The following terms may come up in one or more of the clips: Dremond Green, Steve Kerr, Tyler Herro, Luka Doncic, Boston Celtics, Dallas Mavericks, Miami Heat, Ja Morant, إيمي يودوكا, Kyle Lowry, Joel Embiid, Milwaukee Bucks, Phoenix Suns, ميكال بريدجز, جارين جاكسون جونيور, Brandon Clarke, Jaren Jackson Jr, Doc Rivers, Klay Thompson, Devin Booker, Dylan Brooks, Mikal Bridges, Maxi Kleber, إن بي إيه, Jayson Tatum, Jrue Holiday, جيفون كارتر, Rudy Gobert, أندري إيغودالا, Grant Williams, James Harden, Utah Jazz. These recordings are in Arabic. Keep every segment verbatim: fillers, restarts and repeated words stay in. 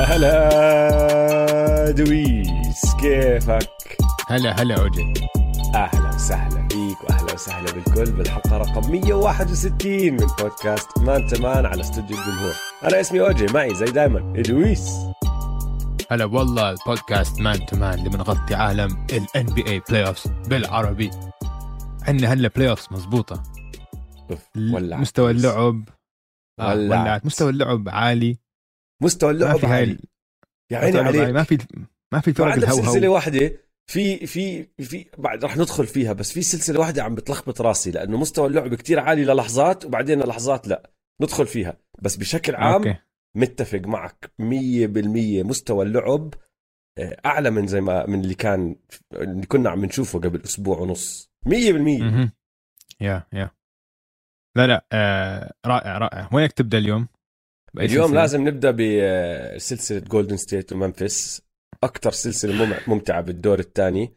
هلا دويس، كيفك؟ هلا هلا أوجي، أهلا وسهلا فيك وأهلا وسهلا بالكل بالحلقة رقم مية وواحد وستين من بودكاست مان تمان على استوديو الجمهور. أنا اسمي أوجي، معي زي دايما دويس. هلا والله البودكاست مان تمان اللي بنغطي عالم ال إن بي إيه Play Offs بالعربي. عندنا هلا Play Offs مزبوطة، مستوى اللعب ولعت، مستوى اللعب عالي، مستوى اللعب عالي، يعني عليك ما في ما في فرق الهوهو. سلسلة واحدة في في في بعد رح ندخل فيها، بس في سلسلة واحدة عم بتلخبط راسي لأنه مستوى اللعب كتير عالي للحظات وبعدين لحظات لا ندخل فيها، بس بشكل عام أوكي. متفق معك مية بالمية، مستوى اللعب أعلى من زي ما من اللي كان اللي كنا عم نشوفه قبل أسبوع ونص، مية بالمية. يا يا لا لا آه، رائع رائع. وينك تبدأ اليوم؟ اليوم سلسلة؟ لازم نبدأ بسلسلة جولدن ستيت وممفيس، أكتر سلسلة ممتعة بالدور الثاني،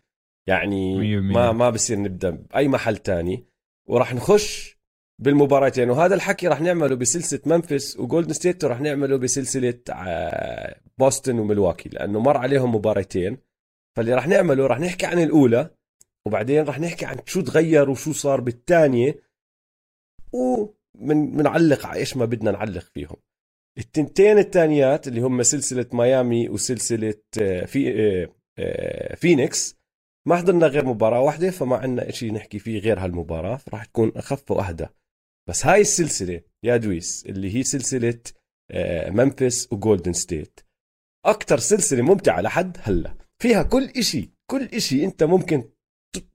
يعني مية مية. ما ما بصير نبدأ بأي محل تاني، وراح نخش بالمباراتين، وهذا الحكي راح نعمله بسلسلة ممفيس وجولدن ستيت، وراح نعمله بسلسلة بوستن وملواكي، لأنه مر عليهم مباراتين. فاللي راح نعمله راح نحكي عن الأولى، وبعدين راح نحكي عن شو تغير وشو صار بالثانية، ومن منعلق على إيش ما بدنا نعلق فيهم. التنتين التانيات اللي هم سلسلة ميامي وسلسلة في فينيكس ما حضرنا غير مباراة واحدة، فما عنا إشي نحكي فيه غير هالمباراة، فراح تكون أخف وأهدى. بس هاي السلسلة يا دويس اللي هي سلسلة ممفيس وجولدن ستيت أكتر سلسلة ممتعة لحد هلا، فيها كل إشي، كل إشي أنت ممكن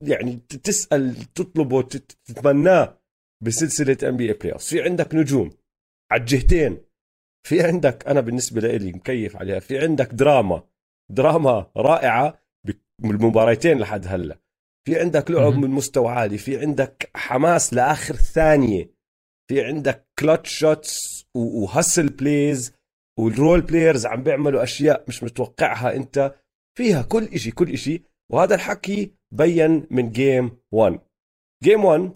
يعني تسأل تطلبه تتمناه بسلسلة إن بي إيه Play Offs. في عندك نجوم على الجهتين، في عندك أنا بالنسبة لي مكيف عليها، في عندك دراما دراما رائعة بالمباراتين لحد هلا، في عندك لعب من مستوى عالي، في عندك حماس لآخر ثانية، في عندك كلتش شوتس وهسل بليز، والرول بلايرز عم بيعملوا أشياء مش متوقعها أنت، فيها كل إشي كل إشي. وهذا الحكي بين من جيم واحد. جيم واحد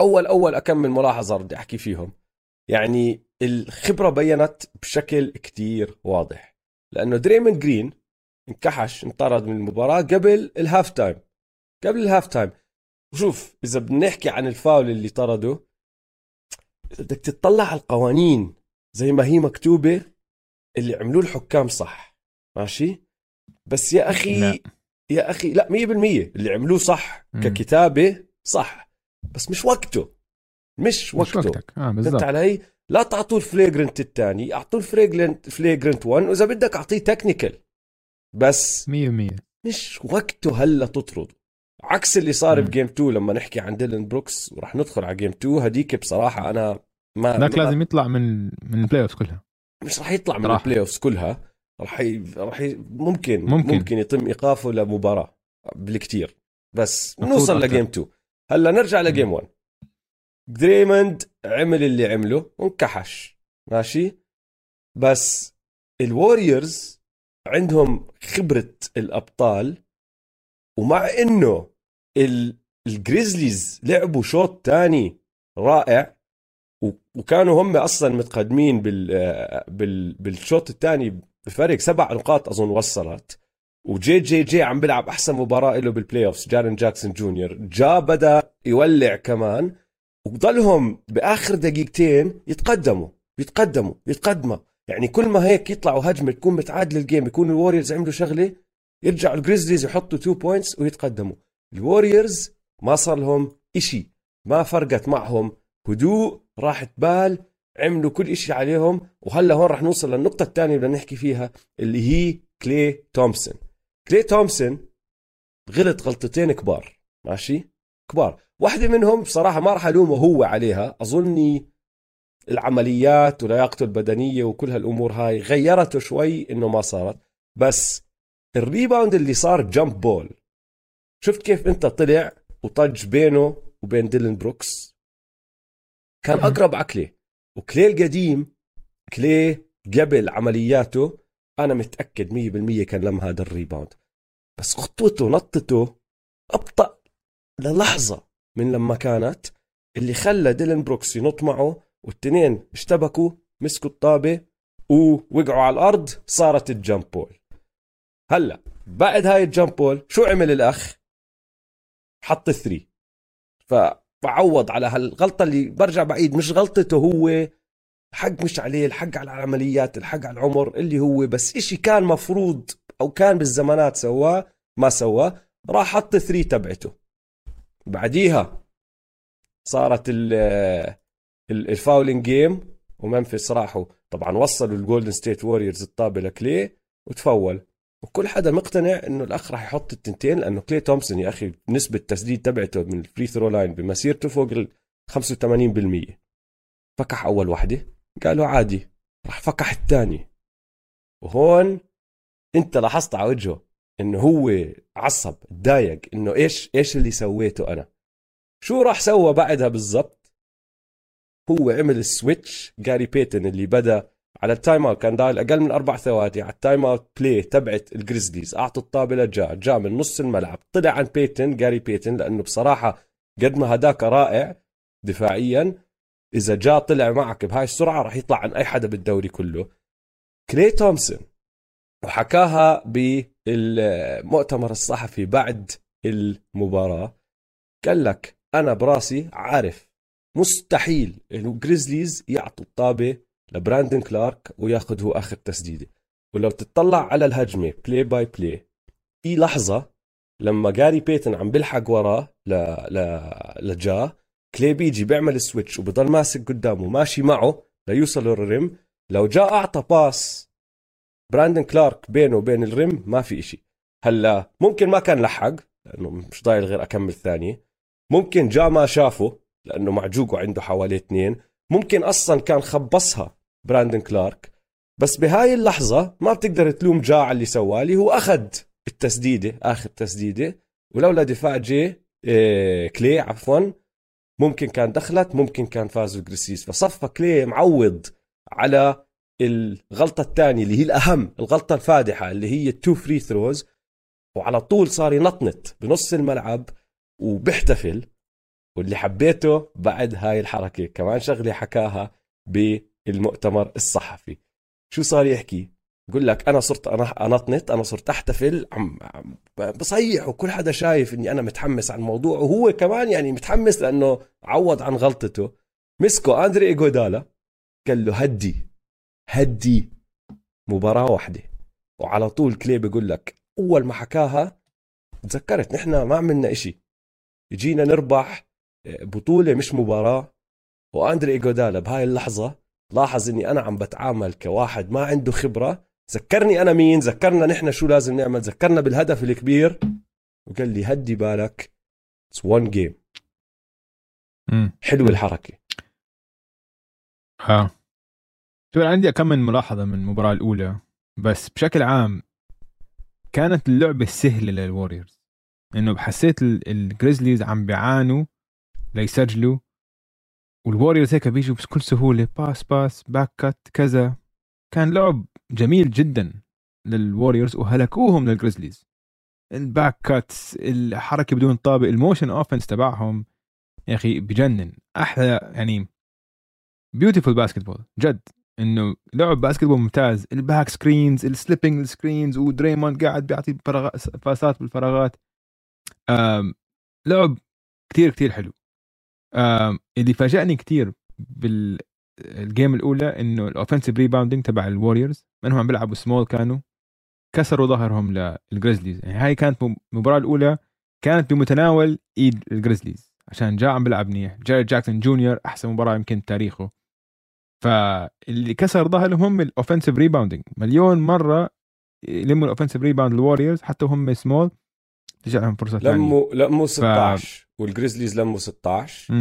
أول أول أكمل ملاحظة بدي أحكي فيهم، يعني الخبرة بيّنت بشكل كتير واضح، لأنه دريموند جرين انكحش انطرد من المباراة قبل الهاف تايم قبل الهاف تايم وشوف إذا بنحكي عن الفاول اللي طرده، بدك تطلع على القوانين زي ما هي مكتوبة اللي عملوه الحكام صح، ماشي؟ بس يا أخي لا. يا أخي لا، مية بالمية اللي عملوه صح ككتابة صح، بس مش وقته مش وقته مش وقتك. آه بالضبط. انت علي لا تعطوه الفليجرنت الثاني، اعطوه الفليجرنت فليجرنت واحد، واذا بدك اعطيه تكنيكال، بس مية بالمية مش وقته هلا تطرد، عكس اللي صار بجيم اتنين لما نحكي عن ديلن بروكس، وراح ندخل على جيم اتنين. هديك بصراحه انا ما ذاك لازم يطلع من من البلاي اوفز كلها، مش راح يطلع من البلاي اوفز كلها، راح ي... راح ي... ممكن ممكن, ممكن يتم ايقافه لمباراه بالكثير، بس نوصل لجيم اتنين. هلا نرجع لجيم واحد. دريموند عمل اللي عمله وانكحش، ماشي؟ بس الواريورز عندهم خبرة الأبطال، ومع إنه الجريزليز لعبوا شوط تاني رائع، وكانوا هم أصلا متقدمين بال بالشوط التاني بفرق سبع نقاط أظن وصلت، وجي جي جي عم بلعب أحسن مباراة له بالبلاي أوفس، جارين جاكسون جونيور جا بدأ يولع كمان، وضلهم بآخر دقيقتين يتقدموا يتقدموا يتقدموا يعني كل ما هيك يطلعوا هجمة تكون متعادلة الجيم، يكون الواريورز عملوا شغلة، يرجعوا الجريزليز يحطوا تو بوينتس ويتقدموا. الواريورز ما صار لهم إشي، ما فرقت معهم، هدوء، راحت بال، عملوا كل إشي عليهم. وهلا هون رح نوصل للنقطة الثانية بدنا نحكي فيها اللي هي كلاي تومسون. كلاي تومسون غلط غلطتين كبار، ماشي؟ كبار. واحدة منهم بصراحة ما رح ألومه هو عليها، أظني العمليات ولياقته البدنية وكل هالأمور هاي غيرته شوي إنه ما صارت، بس الريباوند اللي صار جمب بول، شفت كيف أنت طلع وطج بينه وبين ديلن بروكس؟ كان أقرب عكلي، وكلي القديم كلي قبل عملياته أنا متأكد مية بالمية كان لم هذا الريباوند، بس خطوته نطته أبطأ للحظة من لما كانت، اللي خلى ديلن بروكس ينط معه والتنين اشتبكوا، مسكوا الطابة ووقعوا على الأرض، صارت الجامب بول. هلأ بعد هاي الجامب بول شو عمل الأخ؟ حط الثري، فعوض على هالغلطة اللي برجع بعيد مش غلطته هو، الحق مش عليه، الحق على العمليات، الحق على العمر اللي هو، بس إشي كان مفروض أو كان بالزمانات سواه ما سواه، راح حط ثري تبعته. بعديها صارت الفاولين جيم ومنفس راحوا، طبعا وصلوا الجولدن ستيت ووريرز الطابة لكلي وتفول، وكل حدا مقتنع انه الاخ راح يحط التنتين، لانه كلي تومسون يا اخي نسبة التسديد تبعته من الفري ثرو لاين بمسيرته فوق ال خمسة وثمانين بالمية. فكح اول واحدة قالوا عادي، راح فكح الثاني، وهون انت لاحظت على وجهه انه هو عصب، تضايق، انه ايش ايش اللي سويته انا. شو راح سوى بعدها بالضبط؟ هو عمل السويتش، جاري بيتن اللي بدا على التايم اوت كان ضايل اقل من اربع ثواني على التايم اوت بلاي تبعت الجريزليز، اعطوا الطابه لجا، جا من نص الملعب طلع عن بيتن، جاري بيتن لانه بصراحه قد ما هداك رائع دفاعيا، اذا جا طلع معك بهاي السرعه راح يطلع عن اي حدا بالدوري كله. كلاي تومسون وحكاها بالمؤتمر الصحفي بعد المباراه، قال لك انا براسي عارف مستحيل الجريزليز يعطوا الطابه لبراندن كلارك وياخذ هو اخر تسديده. ولو تتطلع على الهجمه بلاي باي بلاي، في لحظه لما جاري بيتن عم بلحق وراه ل ل لجا، كلي بيجي بيعمل سويتش وبضل ماسك قدامه ماشي معه ليوصلوا الرم، لو جا اعطى باس براندن كلارك بينه وبين الرم ما في إشي. هلا ممكن ما كان لحق لانه مش ضايل غير اكمل ثانيه، ممكن جا ما شافه لانه معجوقه عنده حوالي اثنين، ممكن اصلا كان خبصها براندن كلارك، بس بهاي اللحظه ما بتقدر تلوم جا على اللي سوالي، هو اخذ التسديده اخر تسديده، ولولا دفاع جي إيه كلي عفوا ممكن كان دخلت، ممكن كان فازوا الجريسيس. فصفى كلي معوض على الغلطه الثانيه اللي هي الاهم، الغلطه الفادحه اللي هي التو فري ثروز، وعلى طول صار ينطنط بنص الملعب وبيحتفل. واللي حبيته بعد هاي الحركة كمان شغلة حكاها بالمؤتمر الصحفي، شو صار يحكي؟ يقول لك أنا صرت أنا أنطنت، أنا صرت أحتفل، عم بصيح، وكل حدا شايف إني أنا متحمس عن الموضوع، وهو كمان يعني متحمس لأنه عوض عن غلطته. مسكو أندري إيغودالا قال له هدي هدي، مباراة واحدة. وعلى طول كلي بيقول لك أول ما حكاها تذكرت نحن ما عملنا إشي، يجينا نربح بطولة مش مباراة. وأندري إيغودالا بهاي اللحظة لاحظ إني أنا عم بتعامل كواحد ما عنده خبرة، ذكرني أنا مين، ذكرنا نحن شو لازم نعمل، ذكرنا بالهدف الكبير، وقال لي هدي بالك it's one game. حلو الحركة. ها شو عندي كم من ملاحظة من المباراة الأولى، بس بشكل عام كانت اللعبة سهلة للوريورز، إنه بحسيت الجريزليز عم بيعانوا ليسجلوا، والواريورز هيك بيجوا بكل سهولة، باس باس باك كات كذا. كان لعب جميل جدا للواريورز وهلكوهم للجريزليز، الباك كات، الحركة بدون طابق، الموشن اوفنس تبعهم يا أخي بجنن، أحلى يعني بيوتيفول باسكتبول جد، إنه لعب باسكتبول ممتاز، الباك سكرينز، السليبينج سكرينز، ودريموند قاعد بيعطي باسات بالفراغات، لعب كتير كتير حلو. آه اللي فاجأني كتير بالجيم الأولى إنه الأوفنسيف ريباوندينج تبع الواريورز، منهم عم بيلعبوا سمول كانوا كسروا ظهرهم للجريزليز، يعني هاي كانت المباراة الأولى كانت بمتناول إيد الجريزليز عشان جا عم بيلعب منيح، جارد جاكسون جونيور أحسن مباراة يمكن تاريخه، فاللي كسر ظهرهم هم الأوفنسيف ريباوندينج، مليون مرة لموا الأوفنسيف ريباوند الواريورز حتى هم سمول تجي لهم فرصة ثانية، لموا لموا ستة عشر ف... والجريزليز لموا ستة عشر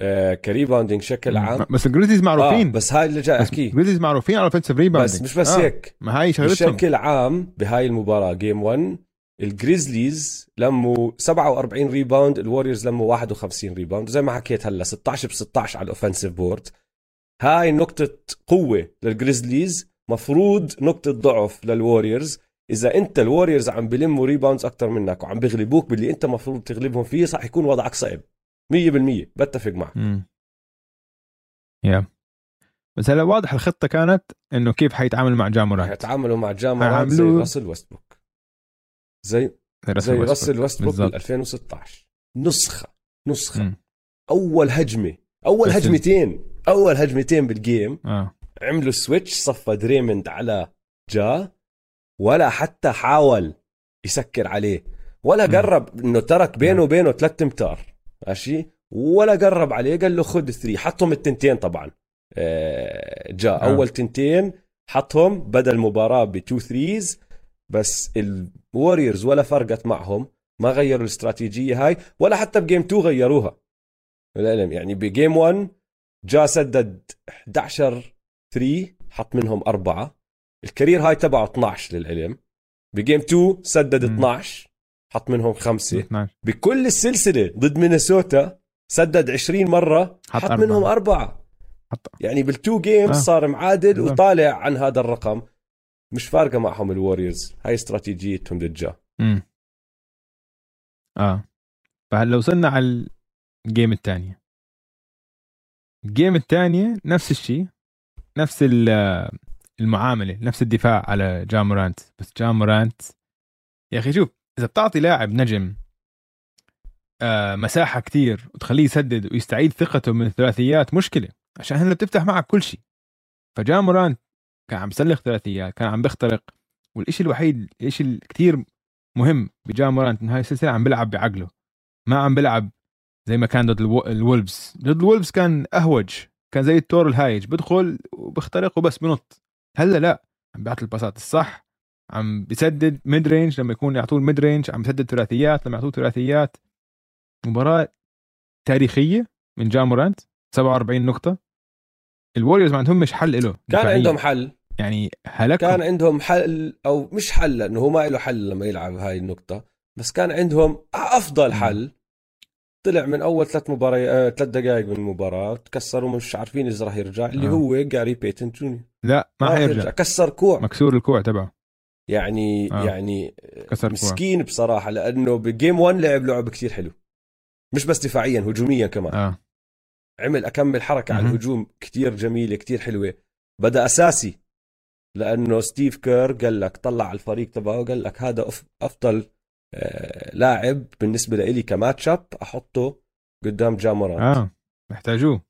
آه كريباوندينج شكل عام، بس الجريزليز معروفين آه، بس هاي اللي جاي احكي الجريزليز معروفين على الفنسف ريباوندينج، بس مش بس آه. هيك ما هاي شغلتهم بشكل عام بهاي المباراه. جيم واحد الجريزليز لموا سبعة وأربعين ريباوند، الواريورز لموا واحد وخمسين ريباوند، زي ما حكيت هلا ستة عشر بستة عشر على الاوفنسيف بورد. هاي نقطه قوه للجريزليز، مفروض نقطه ضعف للواريورز. إذا أنت الواريورز عم بلموا ريباوندز أكتر منك وعم بيغلبوك باللي أنت مفروض تغلبهم فيه، صح يكون وضعك صعب مية بالمية، بتفق معك. yeah. بس هلا واضح الخطة كانت انه كيف حيتعامل مع جا مورانت. هيتعاملوا مع جا مورانت زي راسل وستبروك زي زي راسل وستبروك بال ألفين وستة عشر نسخة نسخة م. اول هجمة اول هجمتين اول هجمتين بالجيم آه. عملوا سويتش، صفى دريمند على جا ولا حتى حاول يسكر عليه ولا م. قرب انه ترك بينه وبينه ثلاثة امتار ماشي ولا قرب عليه، قال له خد ثري، حطهم التنتين طبعا جا آه. أول تنتين حطهم بدأ المباراة بتو ثريز، بس الوريورز ولا فرقت معهم، ما غيروا الاستراتيجية هاي ولا حتى بجيم تو غيروها. يعني بجيم ون جا سدد إحدى عشر ثري حط منهم أربعة، الكارير هاي تبعه اثنا عشر للعلم. بجيم تو سدد اثنا عشر حط منهم خمسة. بكل السلسلة ضد مينيسوتا سدد عشرين مرة حط, حط منهم أربعة. يعني بالتو جيمز آه. صار معادل وطالع عن هذا الرقم، مش فارقة معهم الواريورز، هاي استراتيجيتهم للجا. اه فهلا وصلنا على الجيم الثانية. الجيم الثانية نفس الشيء، نفس المعاملة، نفس الدفاع على جا مورانت. بس جا مورانت يا أخي شوف، إذا بتعطي لاعب نجم آه مساحة كتير وتخليه يسدد ويستعيد ثقته من الثلاثيات مشكلة، عشان هلا بتفتح معك كل شيء. فجا مورانت كان عم يسلخ ثلاثيات، كان عم بيخترق، والإشي الوحيد الإشي الكتير مهم بجا مورانت إن هاي السلسلة عم بلعب بعقله، ما عم بلعب زي ما كان ضد الولبز. ضد الولبز كان أهوج، كان زي التور الهايج، بدخل وبخترق وبس بنط. هلا لا، عم بيعطي الباسات الصح، عم بيسدد ميد رينج لما يكون يعطوه الميد رينج، عم بيسدد ثلاثيات لما يعطوه ثلاثيات. مباراة تاريخية من جا مورانت، سبعة وأربعين نقطة. الواريورز ما عندهم مش حل له، كان عندهم حل يعني هلكهم، كان عندهم حل او مش حل لانه هو ما له حل لما يلعب هاي النقطة، بس كان عندهم افضل حل. طلع من اول ثلاث مباريات ثلاث دقائق من المباراة تكسروا، مش عارفين اذا راح يرجع اللي آه. هو جاري بيتن توني. لا ما حيرجع، كسر كوع، مكسور الكوع تبعه يعني آه. يعني مسكين بصراحة، لانه بجيم واحد لعب لعب كثير حلو، مش بس دفاعيا هجوميا كمان آه. عمل أكمل حركة على الهجوم كتير جميلة كتير حلوة. بدأ أساسي لأنه ستيف كير قال لك طلع على الفريق تبعه، قال لك هذا أفضل لاعب بالنسبة لإلي كماتش أب أحطه قدام جا مورانت. آه محتاجوه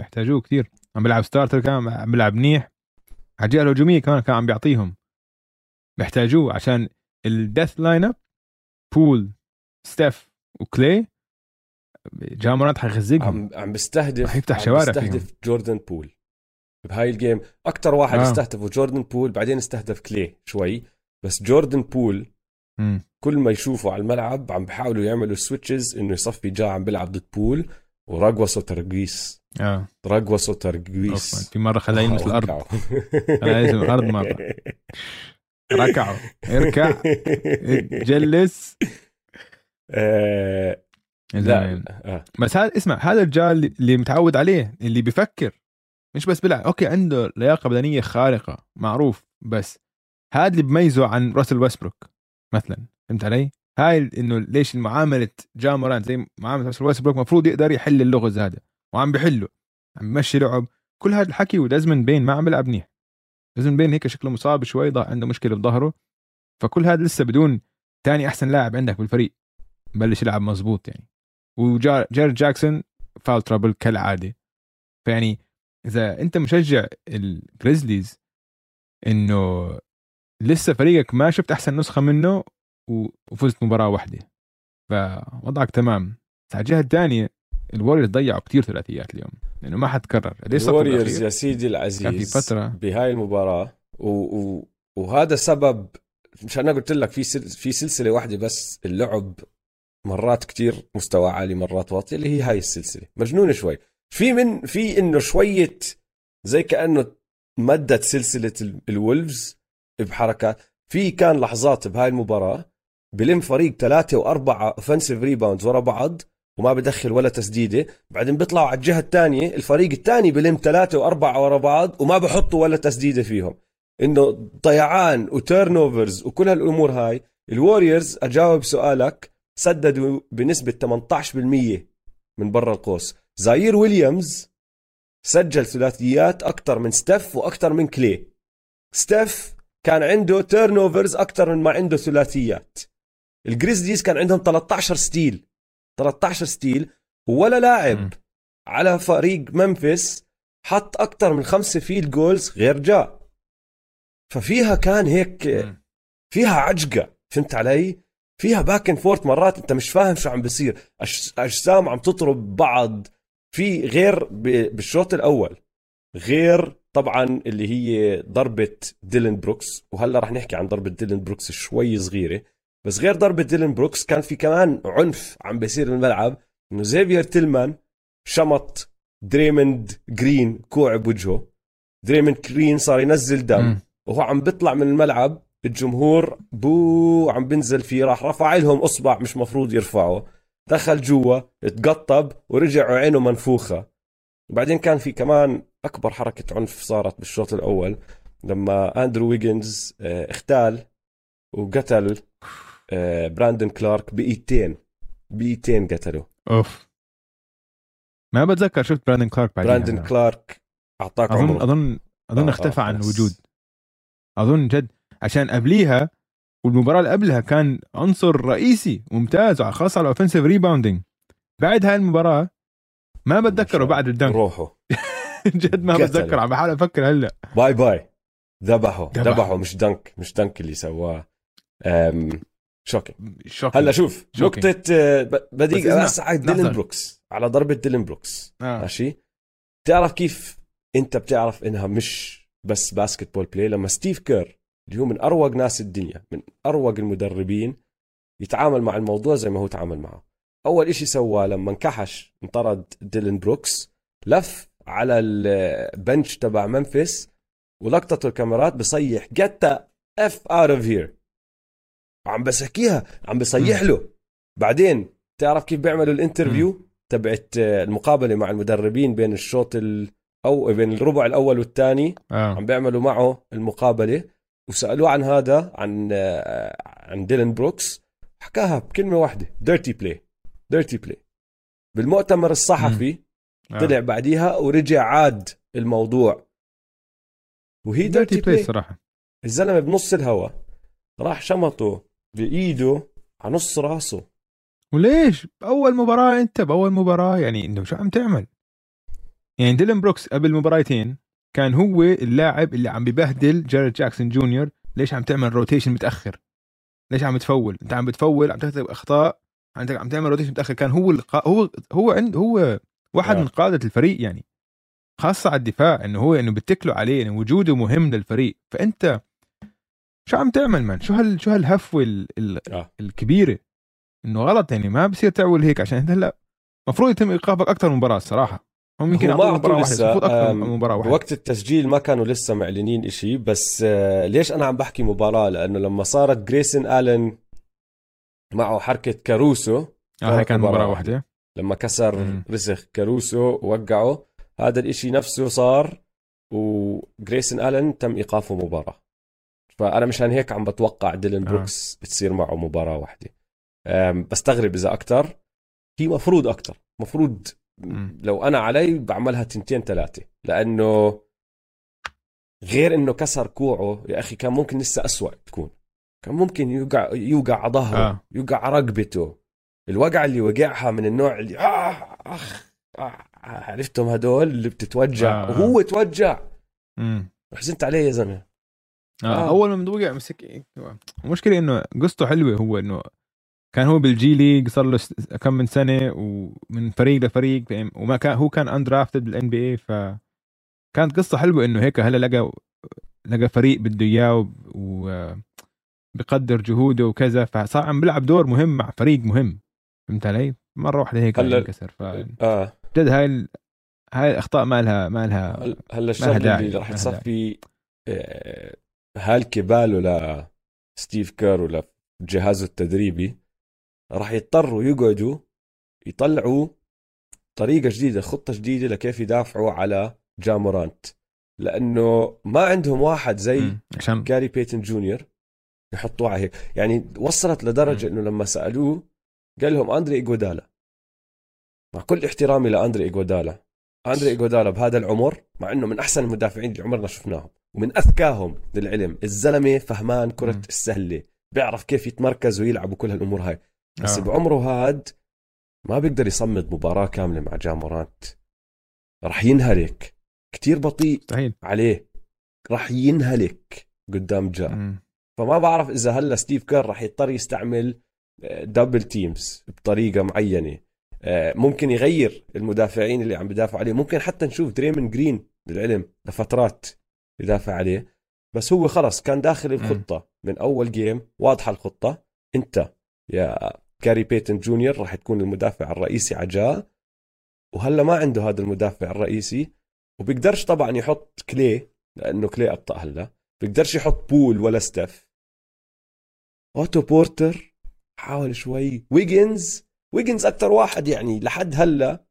محتاجوه كتير، عم بلعب ستارتر، كان عم بلعب منيح على الجهة الهجومية، كمان كان عم بيعطيهم، محتاجوه عشان الديث لاين أب بول ستيف وكلي. جا مورانت حيغزقهم، عم بيستهدف عم بيفتح شوارع، بيستهدف جوردن بول بهاي الجيم اكتر واحد آه. استهدفه جوردن بول، بعدين استهدف كلي شوي، بس جوردن بول م. كل ما يشوفه على الملعب عم بحاولوا يعملوا سويتشز انه يصفي جا عم بيلعب ضد بول، ورقوصه ترقيص اه رقوصه ترقيص. في مره خلاه يلمس الارض، خلاه يلمس الارض مره، ركعوا اركع اتجلس آه. لا آه. بس هذا اسمع، هذا الرجال اللي متعود عليه، اللي بيفكر مش بس بلعب، اوكي عنده لياقه بدنيه خارقه معروف، بس هذا اللي بميزه عن راسل ويستبروك مثلا. فهمت علي؟ هاي انه ليش المعامله جا مورانت زي معامله راسل ويستبروك، مفروض يقدر يحل اللغز هذا وعم بحله، عم بمشي لعب كل هذا الحكي. ودازمن بين ما عم بيلعب منيح، دازمن بين هيك شكله مصاب شوي، عنده مشكله بظهره، فكل هذا لسه بدون تاني احسن لاعب عندك بالفريق بلش يلعب مزبوط يعني. وجارد جاكسون فاول ترابل كالعادة. فيعني إذا أنت مشجع الجريزليز إنه لسه فريقك ما شفت أحسن نسخة منه وفزت مباراة واحدة، فوضعك تمام. على الجهة الثانية الواريورز ضيعوا كتير ثلاثيات اليوم لأنه ما حتكرر. الواريورز يا سيدي العزيز فترة بهاي المباراة و... و... وهذا سبب، مش أنا قلت لك في سل... في سلسلة واحدة بس اللعب مرات كتير مستوى عالي مرات واطي، اللي هي هاي السلسلة مجنونة شوي. في من في إنه شوية زي كأنه مدت سلسلة الولفز بحركات، في كان لحظات بهاي المباراة بلم فريق ثلاثة وأربعة أوفنسيف ريباوندز ورا بعض وما بدخل ولا تسديدة، بعدين بيطلعوا على الجهة الثانية الفريق الثاني بلم ثلاثة وأربعة ورا بعض وما بحطوا ولا تسديدة فيهم. إنه ضيعان وتيرنوفرز وكل هالأمور هاي. الواريورز أجاوب سؤالك، سددوا بنسبة ثمانية عشر بالمية من برا القوس. زاير ويليامز سجل ثلاثيات أكتر من ستيف وأكتر من كلي. ستيف كان عنده تيرن اوفرز أكتر من ما عنده ثلاثيات. الجريزليز كان عندهم ثلاثة عشر ستيل ثلاثة عشر ستيل، ولا لاعب م. على فريق ممفيس حط أكتر من خمسة فيلد جولز غير جا. ففيها كان هيك م. فيها عجقة، فهمت علي؟ فيها باك اند فورت، مرات انت مش فاهم شو عم بصير، اجسام عم تطرب بعض، في غير بالشوط الاول، غير طبعا اللي هي ضربة ديلن بروكس، وهلا رح نحكي عن ضربة ديلن بروكس شوي صغيرة، بس غير ضربة ديلن بروكس كان في كمان عنف عم بصير بالملعب، انه زيفير تيلمان شمط دريموند جرين كوع بوجهه، دريموند جرين صار ينزل دم وهو عم بيطلع من الملعب، الجمهور بو عم بنزل فيه، راح رفع لهم اصبع مش مفروض يرفعه، دخل جوا اتقطب ورجع عينه منفوخه. وبعدين كان في كمان اكبر حركه عنف صارت بالشوط الاول لما اندرو ويجنز اختال وقتل براندن كلارك بايتين بايتين قتله. اوف ما بتذكر شفت براندن كلارك بعدين. براندن كلارك اعطاك اظن عمره. اظن اظن آه اختفى آه عن الوجود اظن جد، عشان قبليها والمباراة اللي قبلها كان عنصر رئيسي ممتاز خاصة على الأوفنسيف ريباوندينج. بعد هاي المباراة ما بتذكره بعد الدنك روحه جد ما بتذكر، عم بحاول أفكر هلأ. باي باي ذبحه ذبحه مش دنك مش دنك اللي سواه. شوكينج هلأ شوف شوكي. نقطة بديك أسعى ديلن بروكس على ضربة ديلن بروكس آه. ماشي، تعرف كيف أنت بتعرف إنها مش بس باسكت بول بلاي لما ستيف كير اللي هو من أروق ناس الدنيا، من أروق المدربين، يتعامل مع الموضوع زي ما هو تعامل معه. أول إشي سواه لما انكحش انطرد ديلن بروكس، لف على البنش تبع منفس ولقطته الكاميرات بصيح get the f out of here، عم بسحكيها عم بصيح له. بعدين تعرف كيف بيعملوا الانترفيو تبعت المقابلة مع المدربين بين الشوط ال... أو بين الربع الأول والثاني آه. عم بيعملوا معه المقابلة وسألوه عن هذا عن عن ديلن بروكس، حكاها بكلمة واحدة dirty play dirty play. بالمؤتمر الصحفي آه. طلع بعديها ورجع عاد الموضوع، وهي dirty, dirty play. play صراحة الزلمة بنص الهوا راح شمطه بإيده على نص راسه. وليش بأول مباراة؟ أنت بأول مباراة يعني إنه شو عم تعمل؟ يعني ديلن بروكس قبل مباراتين كان هو اللاعب اللي عم ببهدل جارد جاكسون جونيور. ليش عم تعمل روتيشن متأخر؟ ليش عم تفول؟ انت عم بتفول، عم تكتب اخطاء، انت عم تعمل روتيشن متأخر. كان هو الق... هو هو عند هو واحد آه. من قادة الفريق، يعني خاصة على الدفاع، انه هو انه بتكلوا عليه، انه وجوده مهم للفريق. فانت شو عم تعمل من؟ شو هال شو هالهفوة ال... ال... آه. الكبيرة؟ انه غلط، يعني ما بصير تعول هيك. عشان انت هلا مفروض يتم ايقافك اكثر من مباراة صراحة. هم يمكن عطوا لسه مباراة واحدة وقت التسجيل، ما كانوا لسه معلنين إشي. بس ليش أنا عم بحكي مباراة؟ لأنه لما صارت جريسن آلن معه حركة كاروسو آه كان مباراة واحدة لما كسر م. رسخ كاروسو ووقعه، هذا الإشي نفسه صار وجريسن آلن تم إيقافه مباراة. فأنا مشان هيك عم بتوقع ديلن بروكس آه. بتصير معه مباراة واحدة. بستغرب إذا أكتر، هي مفروض أكتر، مفروض لو أنا علي بعملها تنتين ثلاثة، لأنه غير إنه كسر كوعه يا أخي كان ممكن لسه أسوأ تكون، كان ممكن يوقع يوقع على ظهره آه. يوقع على رقبته. الوقع اللي وقعها من النوع اللي آه أخ آه عرفتهم هدول اللي بتتوجع آه. وهو توجع مم. حزنت عليه يا زلمة آه. آه. أول ما وقع مسك. المشكلة إنه قصته حلوة، هو إنه كان هو بالجي ليج صار له كم من سنة ومن فريق لفريق، وما كان هو كان اندرافتد بالان بي اي. فكانت قصة حلوة انه هيك هلا لقى لقى فريق بده اياه وبقدر جهوده وكذا، فصار عم بيلعب دور مهم مع فريق مهم، فهمت علي؟ مرة واحدة هيك انكسر. ف اه جد هاي ال... هاي الاخطاء ما لها ما لها هلا هل الشغله اللي راح تصفي هالك باله لا ستيف كير ولا جهازه التدريبي، راح يضطروا يقعدوا يطلعوا طريقة جديدة، خطة جديدة لكيف يدافعوا على جا مورانت، لأنه ما عندهم واحد زي جاري بيتن جونيور يحطوه عليه. يعني وصلت لدرجة أنه لما سألوه قال لهم أندري إيغودالا، مع كل احترامي لأندري إيغودالا أندري إيغودالا بهذا العمر مع إنه من أحسن المدافعين اللي عمرنا شفناهم ومن أذكاهم للعلم، الزلمة فهمان كرة م. السهلة، بيعرف كيف يتمركز ويلعب وكل هالأمور هاي، بس آه. بعمره هاد ما بيقدر يصمد مباراة كاملة مع جا مورانت، رح ينهلك كتير بطيء مستحيل. عليه رح ينهلك قدام جا م. فما بعرف إذا هلا ستيف كير رح يضطر يستعمل دبل تيمز بطريقة معينة، ممكن يغير المدافعين اللي عم بدافع عليه، ممكن حتى نشوف دريمن جرين للعلم لفترات يدافع عليه، بس هو خلص كان داخل الخطة من أول جيم، واضحة الخطة، أنت يا جاري بيتن جونيور راح تكون المدافع الرئيسي عجاء، وهلا ما عنده هذا المدافع الرئيسي، وبيقدرش طبعا يحط كلي لأنه كلي أبطأ هلا، بيقدرش يحط بول ولا ستيف، أوتو بورتر حاول شوي، ويجنز ويجنز أكتر واحد يعني لحد هلا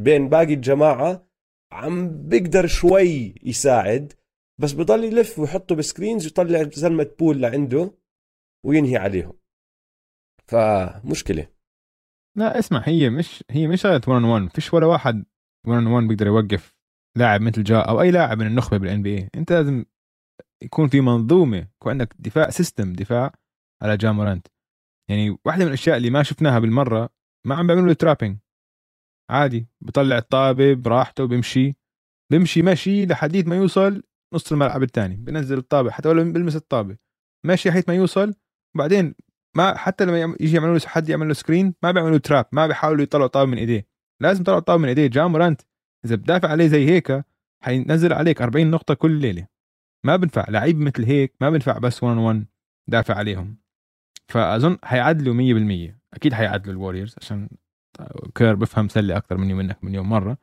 بين باقي الجماعة عم بيقدر شوي يساعد، بس بضل يلف ويحطه بسكرينز ويطلع زلمة بول لعنده وينهي عليهم، فمشكلة. لا اسمع، هي مش هي مش شغلة ون ون، فيش ولا واحد ون ون بيقدر يوقف لاعب مثل جا أو أي لاعب من النخبة بالإن بي إيه. أنت لازم يكون في منظومة، يكون عندك دفاع سيستم دفاع على جا مورانت. يعني واحدة من الأشياء اللي ما شفناها بالمرة، ما عم بيعملوا ترابينج، عادي بطلع الطابة براحته، بمشي بمشي ماشي لحديت ما يوصل نص الملعب الثاني، بنزل الطابة حتى ولو بلمس الطابة ماشي حيث ما يوصل، وبعدين ما حتى لما يجي يعملوا له حد يعمل له سكرين ما بيعملوا تراب، ما بيحاولوا يطلعوا طابة من ايديه، لازم يطلعوا طابة من ايديه. جا مورانت اذا بدافع عليه زي هيك حينزل عليك أربعين نقطة كل ليلة، ما بنفع لعيب مثل هيك، ما بنفع بس ون ون دافع عليهم. فأظن حيعدلوا مية بالمية، أكيد حيعدلوا الواريورز عشان كير بفهم سلة أكثر مني منك من يوم مرة.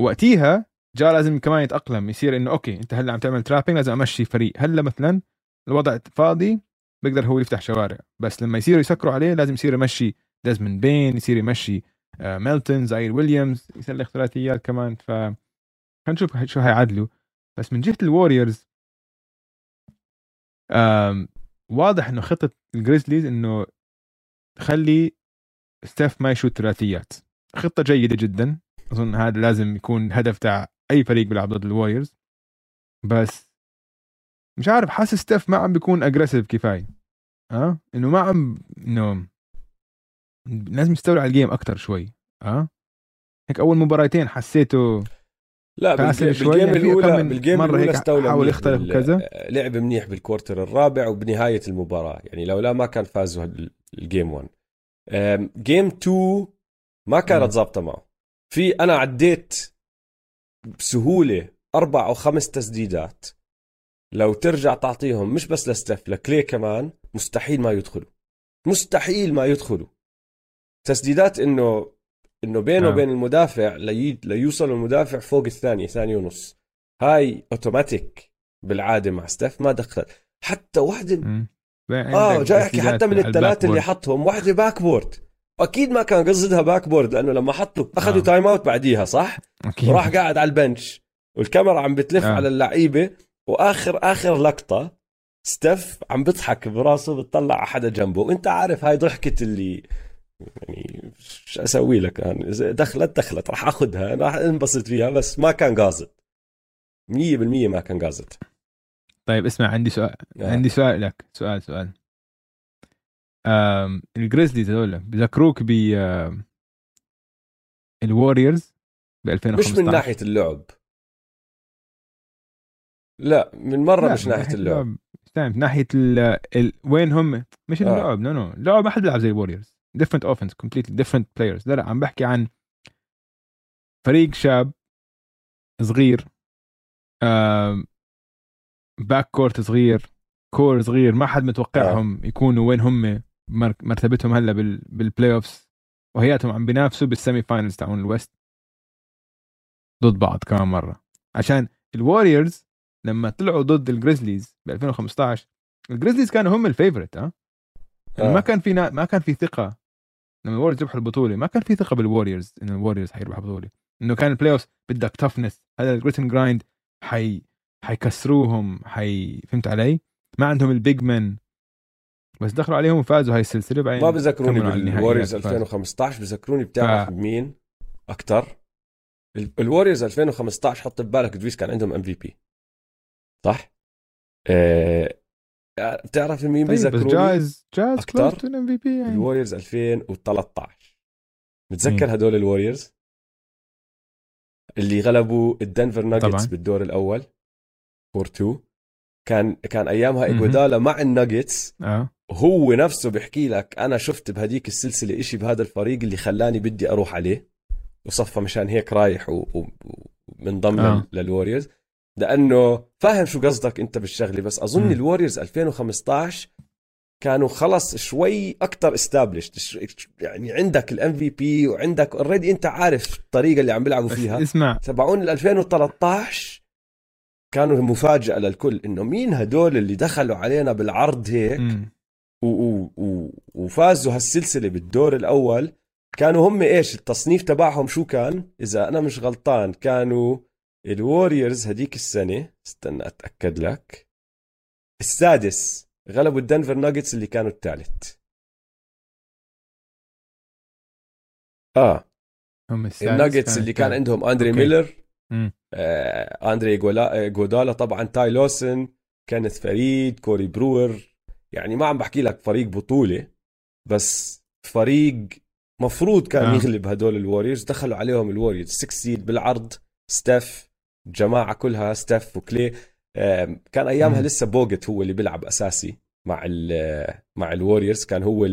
وقتيها جا لازم كمان يتأقلم، يصير إنه أوكي أنت هلا عم تعمل ترابينج، لازم أمشي فريق. هلا مثلا الوضع فاضي بقدر هو يفتح شوارع، بس لما يصيروا يسكروا عليه لازم يصير يمشي دازمن بين، يصير يمشي ميلتون، زاير ويليامز، يصير له اختلافيات كمان. فهنشوف شو هيعدلوا. بس من جهة الواريورز واضح انه خطة الجريزليز انه تخلي ستيف ما يشوت ثلاثيات، خطة جيدة جدا، اظن هذا لازم يكون هدف تاع اي فريق بيلعب ضد الواريورز. بس مش عارف، حاسس ستيف ما عم بيكون اجريسيف كفايه، اه انه ما عم انه لازم يستولى على الجيم اكتر شوي. اه هيك اول مباراتين حسيته لا بالجيم يعني الأولى، بالجيم الأولى استولى، حاول يختلف وكذا، لعب منيح بالكوارتر الرابع وبنهاية المباراة، يعني لولا ما كان فازوا الجيم واحد. جيم اتنين ما كانت ضابطة معه، في أنا عديت بسهولة أربع أو خمس تسديدات لو ترجع تعطيهم مش بس لستيف، لكلي كمان مستحيل ما يدخلوا، مستحيل ما يدخلوا تسديدات، إنه إنه بينه وبين المدافع لي ليوصل المدافع فوق الثانية، ثانية ونص، هاي أوتوماتيك بالعادة مع ستيف ما دخل حتى واحدة. مم. آه جاي أحكي حتى من الثلاثة اللي حطهم واحدة باكبورد، أكيد ما كان قصدها باكبورد، لأنه لما حطوا أخذوا آه. تايم أوت بعديها صح، وراح قاعد على البنش والكاميرا عم بتلف آه. على اللعيبة، وآخر آخر لقطة ستيف عم بضحك براسه، بتطلع على حدا جنبه، وأنت عارف هاي ضحكة اللي يعني شو أسوي لك، يعني دخلت دخلت راح أخذها، راح انبسط فيها، بس ما كان قاصد مية بالمية، ما كان قاصد. طيب اسمع، عندي سؤال آه. عندي سؤال لك، سؤال سؤال أم الجريزليز هذول بذكروك ب الواريورز ب ألفين وخمسة عشر؟ مش من ناحية اللعب، لا من مرة، لا مش من ناحية, ناحية اللعب، من ناحية ال وين هم، مش آه. اللعب، نو نو اللعب ما حد بيلعب زي الواريورز، different offense completely different players. لا لا عم بحكي عن فريق شاب صغير، باك كورت صغير، كور صغير، ما حد متوقعهم يكونوا وين هم مرتبتهم هلا بالبلاي اوفس، وهياتهم عم بينافسوا بالسيمي فاينلز تاعون الويست ضد بعض كمان مرة. عشان الواريورز لما طلعوا ضد الجريزليز ب ألفين وخمسة عشر، الجريزليز كانوا هم الفيفوريت، اه آه. ما كان في نا... ما كان في ثقه لما الواريورز ربحوا البطوله، ما كان في ثقه بالواريورز ان الواريورز حيربحوا البطوله، انه كان البلاي اوف بدك تفنس، هذا الجريت اند جرايند، حي حيكسروهم، حي فهمت علي، ما عندهم البيج مان، بس دخلوا عليهم وفازوا هاي السلسله. بعدين ما بذكروني بالواريورز ألفين وخمسة عشر، بذكروني بتعرف ف... مين اكثر؟ الوريورز ألفين وخمستاشر حط ببالك دويس كان عندهم ام في بي صح؟ أه... تعرف مين بيذكروني؟ طيب جايز جايز كلوز ام في بي يعني الوريورز ألفين وثلاثتاشر متذكر هدول الوريورز اللي غلبوا الدنفر ناجتس بالدور الاول فور تو كان كان ايامها إيغودالا مع الناجتس اه هو نفسه بيحكي لك انا شفت بهديك السلسله إشي بهذا الفريق اللي خلاني بدي اروح عليه وصفه مشان هيك رايح ومنضم و... آه. للوريورز لانه فاهم شو قصدك انت بالشغله بس اظن الوريورز ألفين وخمستاشر كانوا خلص شوي اكثر استابليش يعني عندك الام في بي وعندك اوريدي انت عارف الطريقه اللي عم بيلعبوا فيها اسمع تبعون ال ألفين وثلاثتاشر كانوا مفاجاه للكل انه مين هدول اللي دخلوا علينا بالعرض هيك و... و... و... وفازوا هالسلسله بالدور الاول كانوا هم ايش التصنيف تبعهم شو كان اذا انا مش غلطان كانوا الوريورز هديك السنه استنى اتاكد لك السادس غلبوا الدنفر ناجتس اللي كانوا الثالث اه هم الناجتس اللي كان عندهم اندري أوكي. ميلر آه، اندري غودالا طبعا تاي لوسن كانث فريد كوري برور يعني ما عم بحكي لك فريق بطوله بس فريق مفروض كان آه. يغلب هدول الوريورز دخلوا عليهم الوريورز ستة سيد بالعرض ستيف جماعة كلها ستيف وكلي كان ايامها لسه بوغت هو اللي بيلعب اساسي مع ال مع الوريورز كان هو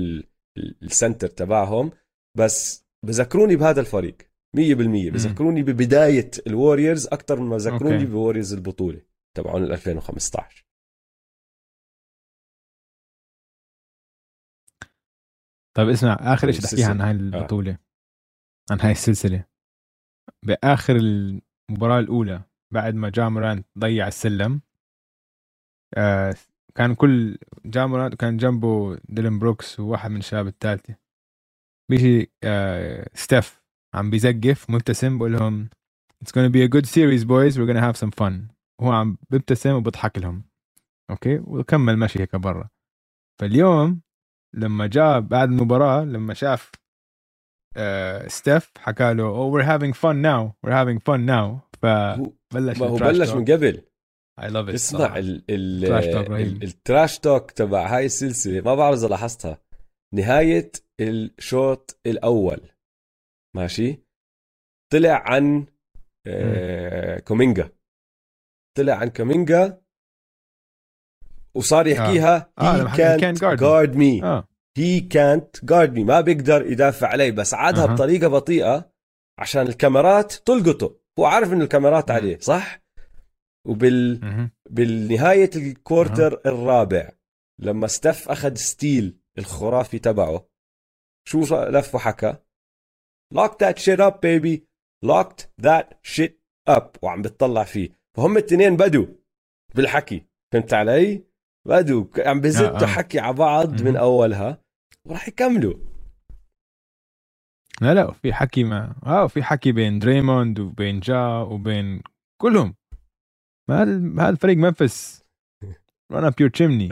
السنتر تبعهم بس بذكروني بهذا الفريق مية بالمية بذكروني ببدايه الوريورز اكثر من ما ذكروني بوريورز البطوله تبعون ألفين وخمستاشر طيب اسمع اخر شيء تحكي عن هاي البطوله آه. عن هاي السلسله باخر المباراه الاولى بعد ما جا مورانت ضيع السلم آه كان كل جا مورانت كان جنبه ديلن بروكس وواحد من الشباب الثالثه بيجي آه ستيف عم بيزقف مبتسم بقول لهم It's gonna be a good series boys we're gonna have some fun وهو عم بيبتسم وبضحك لهم اوكي وكمل ماشي هيك برا فاليوم لما جاء بعد المباراه لما شاف آه ستيف حكى له oh we're having fun now we're having fun now فبلش هو بلش من قبل I love it اسمع التراش توك تبع هاي السلسلة ما بعرف إذا لاحظتها نهاية الشوط الأول ماشي طلع عن آه كومينجا طلع عن كومينجا وصار يحكيها آه. he, آه. can't he can't guard, guard me, me. آه. he can't guard me ما بيقدر يدافع علي بس عادها آه. بطريقة بطيئة عشان الكاميرات تلقطه هو عارف إنه الكاميرات عليه صح وبال بالنهاية الكورتر الرابع لما ستيف أخذ ستيل الخرافي تبعه شو لف وحكى lock that shit up baby locked that shit up وعم بتطلع فيه فهم التنين بدوا بالحكي فهمت علي بدوا عم بزدوا حكي على بعض من أولها وراح يكملوا لا لا في حكي ما اه في حكي بين دريموند وبين جا وبين كلهم ما هذا الفريق منفس ران اب يور تشيمني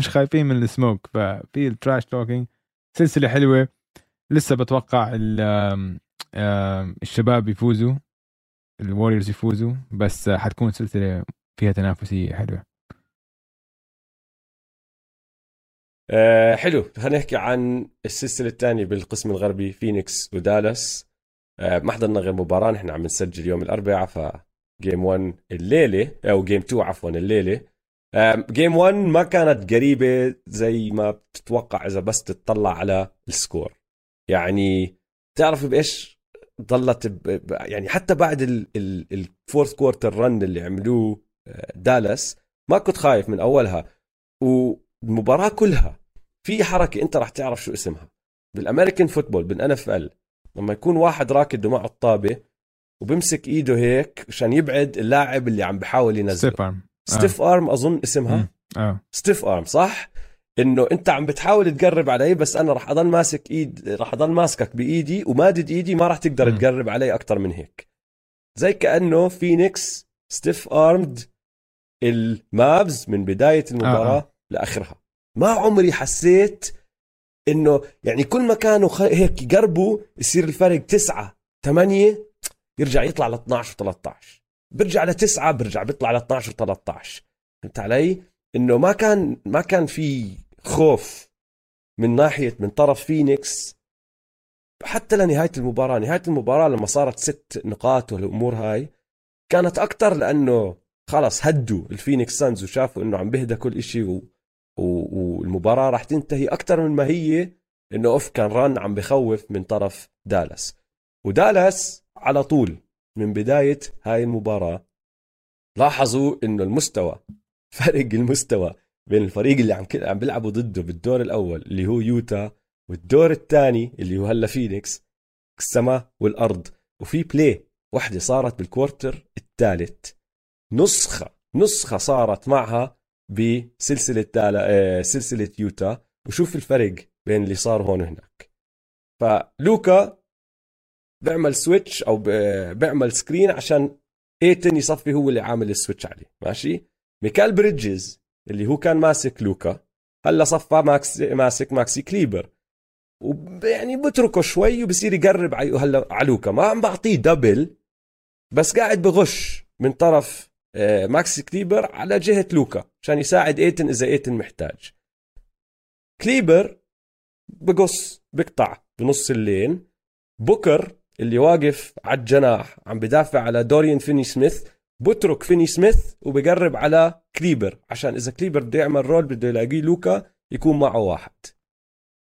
مش خايفين من السموك ففي التراش توكينج سلسله حلوه لسه بتوقع الشباب يفوزوا الوريورز يفوزوا بس حتكون سلسله فيها تنافسيه حلوه أه حلو خلينا نحكي عن السلسله الثانيه بالقسم الغربي فينيكس ودالاس أه ما حضرنا غير مباراه نحن عم نسجل يوم الاربعاء ف جيم واحد الليله او جيم اتنين عفوا الليله أه جيم واحد ما كانت قريبه زي ما بتتوقع اذا بس تطلع على السكور يعني تعرف بايش ضلت ب... يعني حتى بعد الفورث كوارتر رن اللي عملوه دالاس ما كنت خايف من اولها و المباراة كلها في حركة انت راح تعرف شو اسمها بالامريكان فوتبول بالNFL لما يكون واحد راكد ومعه الطابة وبمسك ايده هيك عشان يبعد اللاعب اللي عم بحاول ينزله ستيف ارم ستيف آه. ارم اظن اسمها آه. ستيف ارم صح انه انت عم بتحاول تقرب علي بس انا راح اضل ماسك ايد راح اضل ماسكك بايدي ومادد ايدي ما راح تقدر م. تقرب علي اكتر من هيك زي كأنه فينيكس ستيف ارمد المابز من بداية المباراة آه. لآخرها ما عمري حسيت انه يعني كل ما كانوا هيك يقربوا يصير الفرق تسعة ثمانية يرجع يطلع ل اثناشر وثلاثطعش، برجع ل تسعة، برجع بيطلع ل اثناشر وثلاثطعش. فهمت علي؟ انه ما كان ما كان في خوف من ناحيه من طرف فينيكس حتى لنهايه المباراه. نهايه المباراه لما صارت ست نقاط والامور هاي كانت اكثر لانه خلص هدوا الفينيكس سانز وشافوا انه عم بهدى كل إشي و... و... والمباراه راح تنتهي اكثر من ما هي انه اوف كان ران عم بخوف من طرف دالاس. ودالاس على طول من بدايه هاي المباراه لاحظوا انه المستوى، فرق المستوى بين الفريق اللي عم عم بيلعبوا ضده بالدور الاول اللي هو يوتا والدور الثاني اللي هو هلا فينيكس، السما والارض. وفي بلاي واحدة صارت بالكوارتر الثالث، نسخة نسخة صارت معها بسلسلة سلسلة يوتا، وشوف الفرق بين اللي صار هون وهناك. فلوكا بيعمل سويتش او بيعمل سكرين عشان ايتن يصفي هو اللي عامل السويتش عليه، ماشي. ميكال بريدجز اللي هو كان ماسك لوكا هلا صفى ماكس ماسك ماكسي كليبر، ويعني بتركه شوي وبصير يقرب على هلا على لوكا، ما عم بعطيه دبل بس قاعد بغش من طرف ماكسي كليبر على جهة لوكا عشان يساعد ايتن اذا ايتن محتاج. كليبر بقص بقطع بنص اللين، بوكر اللي واقف على الجناح عم بدافع على دوريان فيني سميث بترك فيني سميث وبقرب على كليبر عشان إذا كليبر بده يعمل رول بده يلاقي لوكا يكون معه واحد.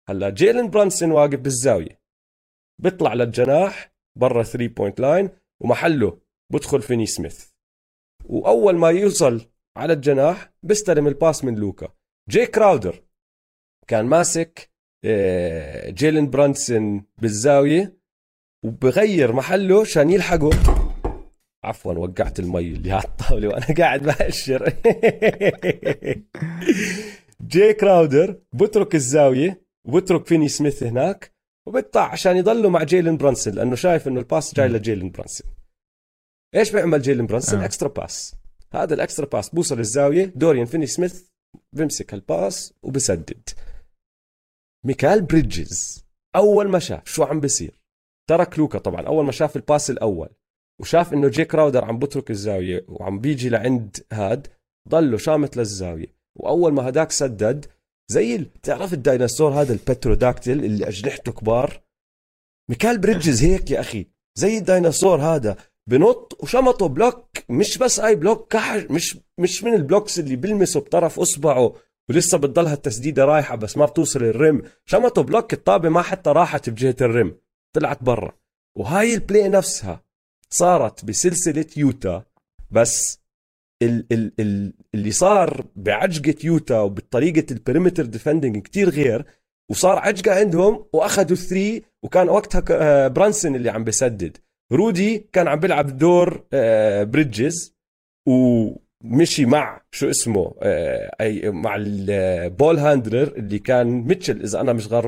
هلا جيلن برانسون واقف بالزاوية بيطلع للجناح برا ثري بوينت لاين ومحله بدخل فيني سميث، وأول ما يوصل على الجناح بيستلم الباس من لوكا. جاي كراودر كان ماسك جيلن برانسون بالزاوية وبغير محله عشان يلحقه. عفوا وقعت المي اللي على الطاولة وانا قاعد بأشر. جاي كراودر بترك الزاوية وبترك فيني سميث هناك وبطلع عشان يضلوا مع جايلن برانسون لانه شايف انه الباس جاي لجايلن برانسون. ايش بيعمل جايلن برانسون؟ آه. اكسترا باس. هذا الاكسترا باس بوصل الزاوية، دوريان فيني سميث بمسك هالباس وبسدد. ميكال بريدجز اول ما شاف شو عم بصير ترك لوكا، طبعا اول ما شاف الباس الاول وشاف انه جي كراودر عم بترك الزاوية وعم بيجي لعند هاد ضله شامت للزاوية، واول ما هداك سدد زي بتعرف الديناصور هذا البتروداكتيل اللي اجنحته كبار، ميكال بريدجز هيك يا اخي زي الديناصور هذا بنط وشمطه بلوك، مش بس اي بلوك كحش، مش مش من البلوكس اللي بلمسه بطرف اصبعه ولسه بتضلها التسديدة رايحة بس ما بتوصل الرم، شمطه بلوك الطابة ما حتى راحت بجهة الرم طلعت برا. وهاي البلاي نفسها صارت بسلسلة يوتا، بس ال ال ال اللي صار بعجقة يوتا وبالطريقة البريمتر ديفندنج كتير غير، وصار عجقة عندهم وأخذوا ثري وكان وقتها برانسون اللي عم بسدد، رودي كان عم بلعب دور بريدجز ومشي مع شو اسمه أي مع البول هاندلر اللي كان ميتشل إذا أنا مش غر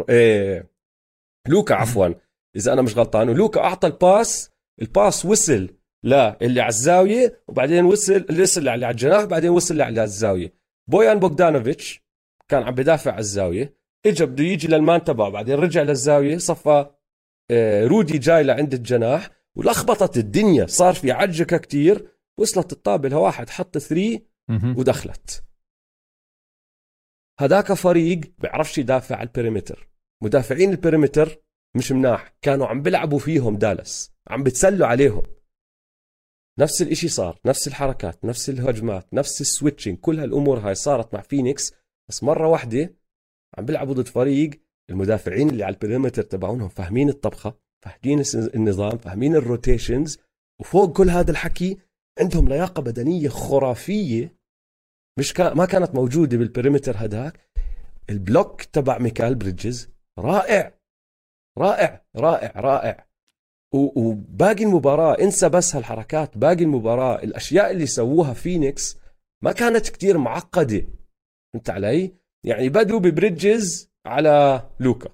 لوكا عفوا إذا أنا مش غلطان، ولوكا أعطى الباس، الباس وصل لا اللي على الزاوية وبعدين وصل اللي على الجناح بعدين وصل اللي على الزاوية. بويان بوغدانوفيتش كان عم بدافع على الزاوية، اجى بده يجي للمان تبعه بعدين رجع للزاوية صفى رودي جاي لعند الجناح ولخبطت الدنيا، صار في عجكة كتير، وصلت الطابة لواحد حط ثري ودخلت. هداك فريق بيعرفش يدافع على البريمتر، مدافعين البريمتر مش مناح كانوا عم بلعبوا فيهم دالاس، عم بتسلوا عليهم. نفس الاشي صار، نفس الحركات، نفس الهجمات، نفس السويتشنج، كل هالامور هاي صارت مع فينيكس، بس مرة واحدة عم بلعبوا ضد فريق المدافعين اللي على البريمتر تبعونهم فاهمين الطبخة، فاهمين النظام، فاهمين الروتيشنز، وفوق كل هذا الحكي عندهم لياقة بدنية خرافية مش كان ما كانت موجودة بالبريمتر هداك. البلوك تبع ميكال بريدجز رائع رائع رائع رائع. وباقي المباراة انسى بس هالحركات، باقي المباراة الأشياء اللي سووها فينيكس ما كانت كتير معقدة. انت علي؟ يعني بدوا ببريدجز على لوكا،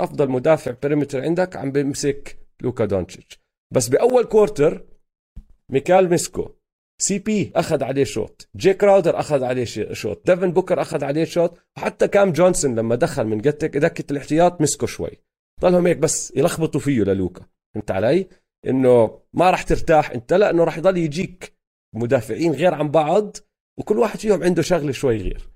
أفضل مدافع بريمتر عندك عم بمسك لوكا دونتشيتش، بس بأول كورتر ميكال مسكو، سي بي أخذ عليه شوت، جي كراودر أخذ عليه شوت، ديفن بوكر أخذ عليه شوت، وحتى كام جونسون لما دخل من دكة الاحتياط مسكو شوي، ضلهم هيك بس يلخبطوا فيه للوكا. انت علي؟ انه ما راح ترتاح انت، لانه راح يضل يجيك مدافعين غير عن بعض وكل واحد فيهم عنده شغله شوي غير.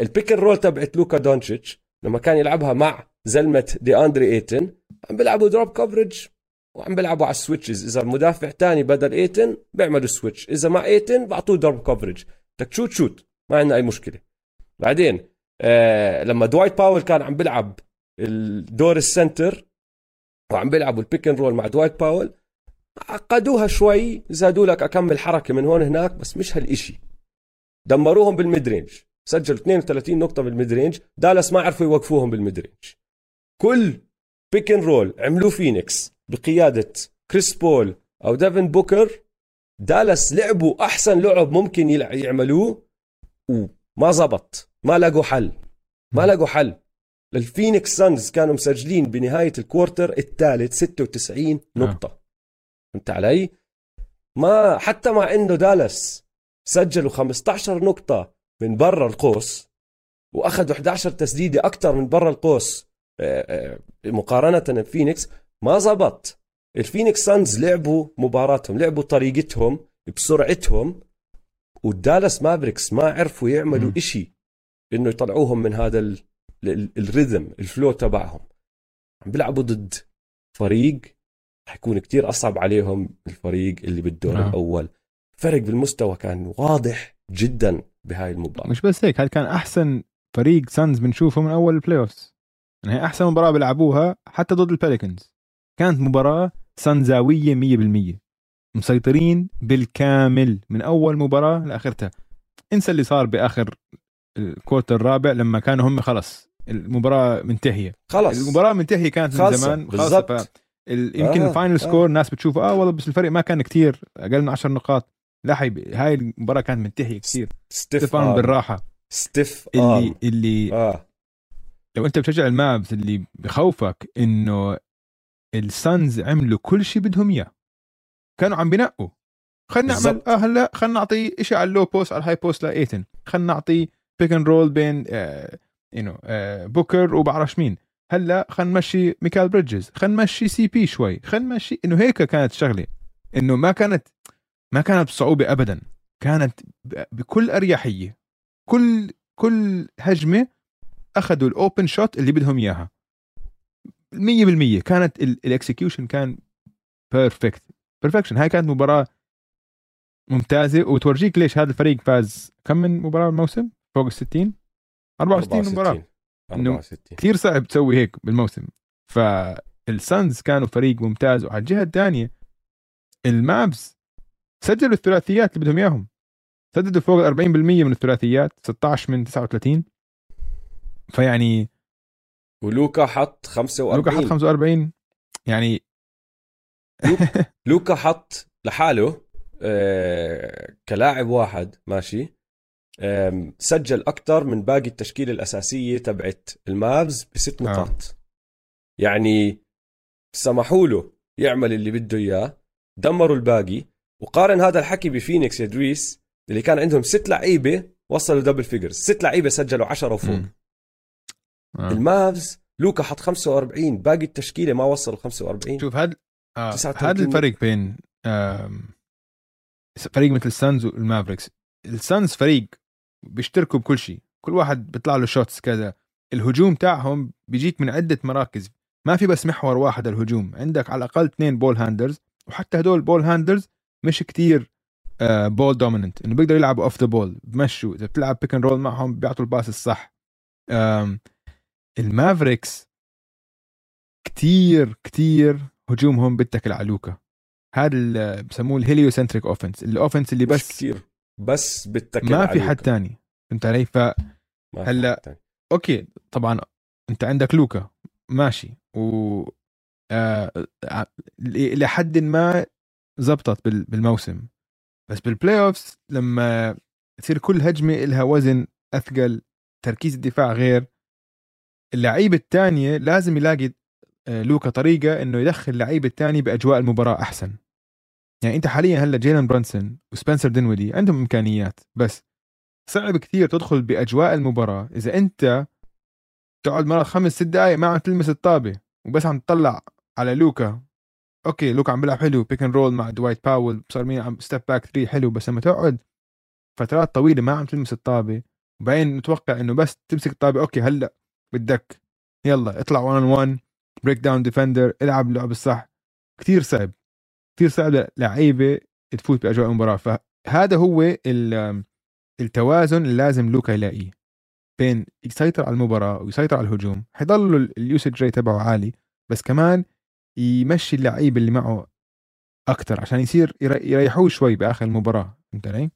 البيك اند رول تبعت لوكا دونتشيتش لما كان يلعبها مع زلمه دي اندري ايتن عم بيلعبوا دروب كفرج وعم بيلعبوا على السويتشز، اذا المدافع تاني بدل ايتن بيعملوا سويتش، اذا مع ايتن بعطوه دروب كفرج، بدك تشوت شوت ما عندنا اي مشكله. بعدين آه لما دوايت باول كان عم بيلعب الدور السنتر وعم بيلعبوا البيك اند رول مع دوايت باول عقدوها شوي، زادوا لك اكمل حركه من هون هناك بس مش هالإشي. دمروهم بالميدرينج، سجلوا اثنين وثلاثين نقطه بالميدرينج، دالاس ما عرفوا يوقفوهم بالميدرينج. كل بيك ان رول عملوه فينيكس بقياده كريس بول او ديفن بوكر، دالاس لعبوا احسن لعب ممكن يعملوه وما زبط، ما لقوا حل ما لقوا حل. الفينيكس سانز كانوا مسجلين بنهايه الكوارتر الثالث ستة وتسعين نقطه، فهمت علي؟ ما حتى مع انه دالاس سجلوا خمسة عشر نقطة من برا القوس وأخذوا إحدى عشرة تسديدة أكثر من برا القوس مقارنة بفينيكس، ما زبط. الفينيكس سانز لعبوا مباراتهم، لعبوا طريقتهم بسرعتهم، والدالاس مافريكس ما عرفوا يعملوا إشي إنه يطلعوهم من هذا ال ال الريذم الفلو تبعهم. عم بيلعبوا ضد فريق حيكون كتير أصعب عليهم، الفريق اللي بالدور الأول. فرق بالمستوى كان واضح جدا بهاي المباراة. مش بس هيك، هذا كان أحسن فريق سانز بنشوفه من أول البلاي أوفز، يعني هي أحسن مباراة بلعبوها حتى ضد الباليكنز. كانت مباراة سانزاوية مية بالمية، مسيطرين بالكامل من أول مباراة لآخرتها. انسى اللي صار بآخر الكوارتر الرابع لما كانوا هم خلص المباراة منتهية، خلص المباراة منتهية كانت من خلصة. زمان خلصة. يمكن آه. الفاينل آه. سكور ناس بتشوفه آه والله بس الفرق ما كان كتير، أقل من عشر نقاط. لا حبيبي، هاي المباراة كانت منتهية كثير استفان بالراحة. ستيف اللي اللي آه. لو انت بتشجع المابز اللي بخوفك انه السانز عملوا كل شيء بدهم اياه، كانوا عم بينقوا خلينا نعمل اه هلا خلينا نعطي شيء على اللو بوست على الهاي بوست لايتن، خلينا نعطي بيك اند رول بين آه يو آه بوكر وبعرفش مين، هلا خلينا نمشي ميكال بريدجز، خلينا نمشي سي بي شوي، خلينا نمشي انه هيك. كانت شغلة انه ما كانت ما كانت بصعوبة أبدا، كانت بكل أريحية. كل كل هجمة أخذوا الأوبن شوت اللي بدهم إياها مية بالمية. كانت الإكسكيوشن كان بيرفكت بيرفكشن. هاي كانت مباراة ممتازة وتورجيك ليش هذا الفريق فاز كم من مباراة الموسم فوق الستين، أربعة وستين مباراة. إنه كتير صعب تسوي هيك بالموسم. فالسانز كانوا فريق ممتاز. وعلى الجهة الثانية المابز سجلوا الثلاثيات اللي بدهم إياهم، سددوا فوق أربعين بالمية من الثلاثيات، ستة عشر من تسعة وثلاثين. فيعني ولوكا حط خمسة وأربعين، لوكا حط خمسة وأربعين يعني لوكا حط لحاله آه كلاعب واحد ماشي آه سجل أكتر من باقي التشكيلة الأساسية تبعت المابز بست نقاط. آه. يعني سمحوا له يعمل اللي بده إياه، دمروا الباقي. وقارن هذا الحكي بفينيكس يا دويس اللي كان عندهم ست لعيبه وصلوا دبل فيجرز، ست لعيبه سجلوا عشرة وفوق. آه. المافز لوكا حط خمسة وأربعين، باقي التشكيله ما وصل خمسة وأربعين. شوف هذا آه. هذا الفريق بين آه. فريق مثل السانز والمافريكس. السانز فريق بيشتركوا بكل شيء، كل واحد بيطلع له شوتس كذا. الهجوم تاعهم بيجيك من عده مراكز، ما في بس محور واحد. الهجوم عندك على الاقل اثنين بول هاندرز، وحتى هدول بول هاندرز مش كتير بول دوميننت، انه بيقدروا يلعبوا اوف ذا بول، بمشوا اذا بتلعب بيك اند رول معهم بيعطوا الباس الصح. المافريكس كتير كتير هجومهم بتكل على لوكا، هذا بسموه الهيليوسنتريك اوفنس، الاوفنس اللي بس كتير بس بتكل على ما في حد تاني، فهمت علي؟ ف هلا اوكي طبعا انت عندك لوكا ماشي و آه... لحد ما زبطت بالموسم، بس بالبلاي اوفز لما تصير كل هجمه إلها وزن اثقل، تركيز الدفاع غير، اللعيب الثانيه لازم يلاقي لوكا طريقه انه يدخل اللعيب الثاني باجواء المباراه احسن. يعني انت حاليا هلا جيلن برانسون وسبنسر دينويدي عندهم امكانيات، بس صعب كثير تدخل باجواء المباراه اذا انت تقعد مرة خمس ست دقائق ما عم تلمس الطابه وبس عم تطلع على لوكا اوكي لوكا عم بيلعب حلو بيك ان رول مع دوايت باول، صار مين عم ستيب باك ثري حلو، بس لما تقعد فترات طويله ما عم تلمس الطابه وبعدين نتوقع انه بس تمسك الطابه اوكي هلا بدك يلا اطلع واحد on واحد بريك داون ديفندر، العب اللعب الصح. كتير صعب كتير صعب لعيبه تفوت باجواء المباراه. فهذا هو التوازن اللي لازم لوكا يلاقيه بين يسيطر على المباراه ويسيطر على الهجوم، حيضل اليوسج ريت تبعه عالي، بس كمان يمشي اللعيبه اللي معه اكثر عشان يصير يريحوه شوي باخر المباراه. انت ليه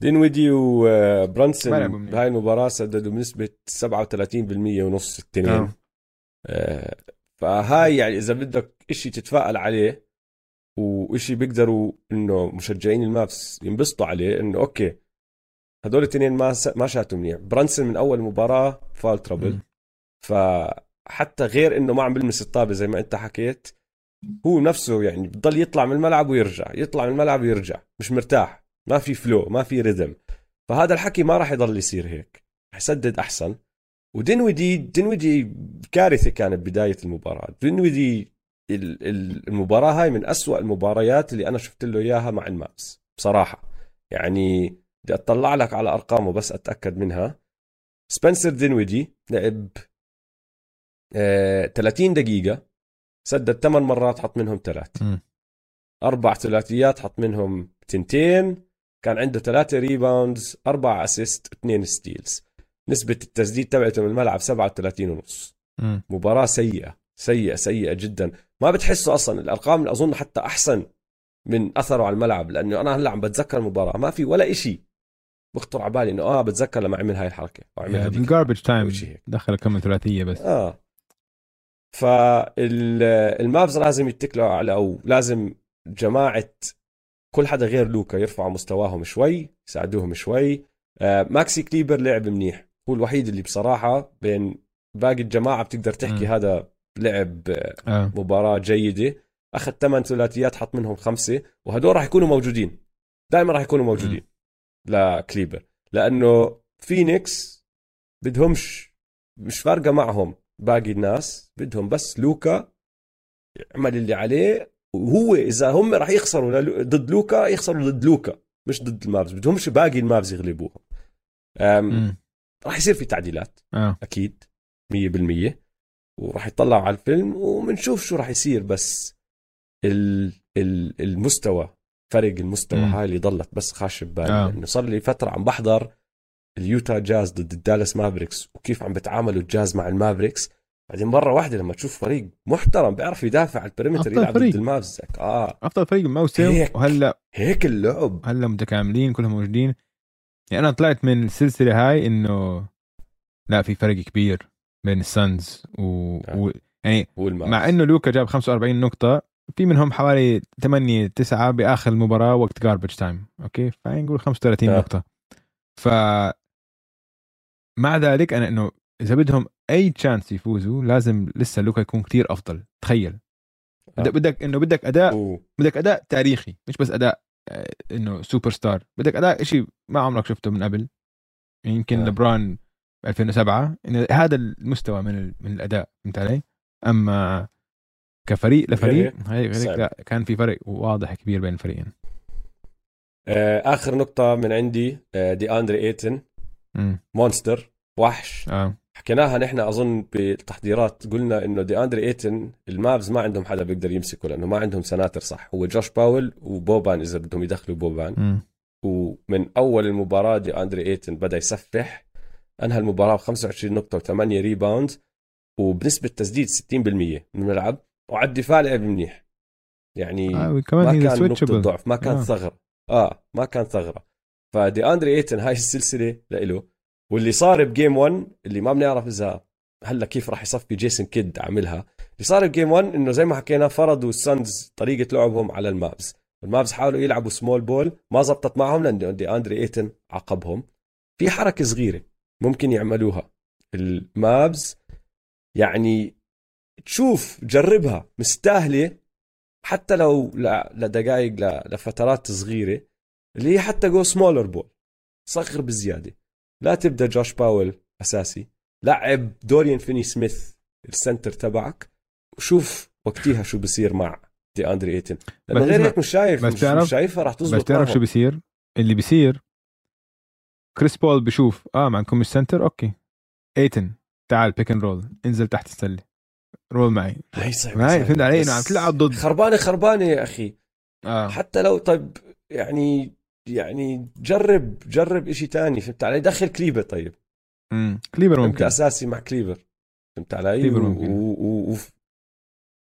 دينويدي وبرانسون بهاي المباراه سددوا بنسبه سبعة وثلاثين بالمية ونص التنين. آه. فهاي يعني اذا بدك اشي تتفائل عليه واشي بيقدروا انه مشجعين المافس ينبسطوا عليه، انه اوكي هدول التنين ما ما شاتوا منيح. برانسون من اول مباراه فال ترابل، فحتى غير انه ما عم بلمس الطابه زي ما انت حكيت، هو نفسه يعني بضل يطلع من الملعب ويرجع يطلع من الملعب ويرجع، مش مرتاح، ما في فلو، ما في ريدم. فهذا الحكي ما راح يضل يصير هيك، رح يسدد احسن. ودينويدي دينويدي كارثه كانت بدايه المباراه. دينويدي المباراه هاي من أسوأ المباريات اللي انا شفت له اياها مع الماكس بصراحه، يعني بدي اطلع لك على ارقامه بس اتاكد منها. سبنسر دينويدي لعب ثلاثين دقيقه، سدد ثمان مرات، حط منهم ثلاث، اربع ثلاثيات حط منهم تنتين، كان عنده ثلاثة ريباوندز، أربعة أسيست، اثنين ستيلز. نسبة التسديد تبعته من الملعب سبعة وثلاثين ونص. مباراة سيئة سيئة سيئة جدا، ما بتحسه أصلا. الأرقام اللي أظن حتى أحسن من أثره على الملعب، لأنه أنا هلا عم بتذكر المباراة ما في ولا إشي بخطر على بالي إنه آه بتذكر لما عمل هاي الحركة وعمل هذيك من garbage time دخل كم ثلاثية بس. آه فالمافز لازم يتكلوا على، أو لازم جماعة كل حدا غير لوكا يرفعوا مستواهم شوي، يساعدوهم شوي. ماكسي كليبر لعب منيح، هو الوحيد اللي بصراحة بين باقي الجماعة بتقدر تحكي م. هذا لعب آه. مباراة جيدة، أخذ ثمان ثلاثيات حط منهم خمسة، وهدول راح يكونوا موجودين دائما، راح يكونوا موجودين م. لكليبر، لأنه فينيكس بدهمش، مش فارقة معهم باقي الناس، بدهم بس لوكا يعمل اللي عليه. وهو اذا هم راح يخسروا ضد لوكا يخسروا ضد لوكا مش ضد المافز، بدهمش باقي المافز يغلبوهم. راح يصير في تعديلات آه. اكيد مية بالمية، وراح يطلعوا على الفيلم وبنشوف شو راح يصير. بس ال ال المستوى، فرق المستوى مم. هاي اللي ضلت بس خاش ببالي، آه. انه صار لي فتره عم بحضر اليوتا جاز ضد الدالاس مافريكس وكيف عم بتعاملوا الجاز مع المافريكس، بعدين مرة واحدة لما تشوف فريق محترم بيعرف يدافع على البريمتر يلعب ضد المافز. اه افضل فريق الموسم، وهلا هيك اللعب، هلا متكاملين كلهم موجودين. يعني انا طلعت من السلسلة هاي انه لا في فرق كبير بين السانز و, آه. و... يعني مع انه لوكا جاب خمسة وأربعين نقطة، في منهم حوالي ثمانية تسعة باخر المباراة وقت garbage تايم، اوكي فعلي نقول خمسة وثلاثين آه. نقطة. ف مع ذلك انا انه اذا بدهم اي تشانس يفوزوا لازم لسه لوكا يكون كتير افضل. تخيل آه. بدك انه بدك اداء أوه. بدك اداء تاريخي، مش بس اداء انه سوبر ستار، بدك اداء شيء ما عمرك شفته من قبل. يمكن آه. لبران ألفين وسبعة، إن هذا المستوى من من الاداء. فهمت علي؟ اما كفريق لفريق هاي لا، كان في فرق واضح كبير بين الفريقين. آه اخر نقطة من عندي، آه دي اندري ايتن م. مونستر وحش. آه. حكيناها نحن اظن بالتحضيرات، قلنا انه دي اندري ايتن المافز ما عندهم حدا بيقدر يمسكه لانه ما عندهم سناتر صح. هو جوش باول وبوبان اذا بدهم يدخلوا بوبان م. ومن اول المباراه دي اندري ايتن بدا يسفح، انهى المباراه ب خمسة وعشرين نقطه و8 ريباوند وبنسبه تسديد ستين بالمية من الملعب، وعلى الدفاع لعب منيح. يعني آه، ما كان نقطه ضعف، ما كان آه. ثغره اه ما كان ثغره. فدي اندري ايتن هاي السلسله لإله، واللي صار بجيم واحد اللي ما بنعرف اذا هلا كيف راح يصفي جيسون كيد عاملها. اللي صار بجيم واحد انه زي ما حكينا فرضوا السانز طريقه لعبهم على المافز، والمافز حاولوا يلعبوا سمول بول، ما زبطت معهم لان دي اندري ايتن عقبهم. في حركه صغيره ممكن يعملوها المافز، يعني تشوف جربها، مستاهله حتى لو لدقائق لفترات صغيره، اللي هي حتى جو سمولر بول، صغر بزياده. لا تبدأ جوش باول أساسي، لعب دوريان فيني سميث السنتر تبعك، وشوف وقتيها شو بصير مع دي أندري إيتن. لأنه غير هيك مش شايف مش, مش شايفها راح تزبط. بس تعرف شو بصير اللي بصير، كريس بول بشوف اه ما عندكم مش سنتر، اوكي إيتن تعال بيك ان رول، انزل تحت السلة رول معي. هاي صعب هاي فهمت علي، عم تلعب ضد خربانة خربانة يا أخي. آه. حتى لو طيب يعني يعني جرب جرب إشي تاني، فهمت علي؟ دخل كليبر طيب. امم كليبر ممكن أساسي مع كليبر، فهمت علي؟ كليبر ممكن. و... و... و...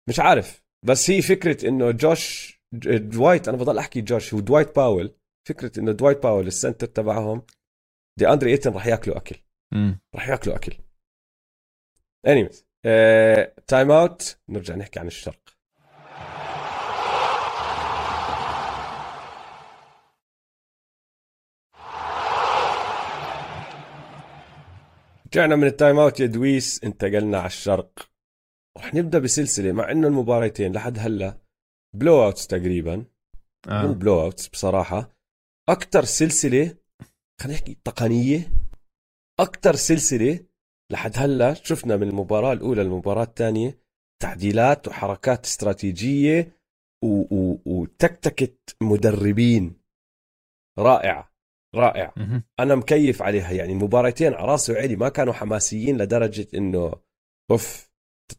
مش عارف، بس هي فكرة إنه جوش دوايت، أنا بضل أحكي جوش ودوايت باول، فكرة إنه دوايت باول السنتر تبعهم دي أندري إيتن راح يأكلوا أكل. امم راح يأكلوا أكل. anyways تايم uh, اوت، نرجع نحكي عن الشرق. رجعنا من التايم اوت يا دويس، انتقلنا على الشرق. رح نبدا بسلسله مع انه المباراتين لحد هلا بلو اوتس تقريبا، آه. بلو اوتس بصراحه اكثر سلسله، خلينا نحكي تقنيه، اكثر سلسله لحد هلا شفنا من المباراة الأولى للمباراة الثانية تعديلات وحركات استراتيجية و- و- وتكتكة مدربين رائعة رائعة. أنا مكيف عليها يعني، المباراتين على راسي وعلي ما كانوا حماسيين لدرجة إنه أوف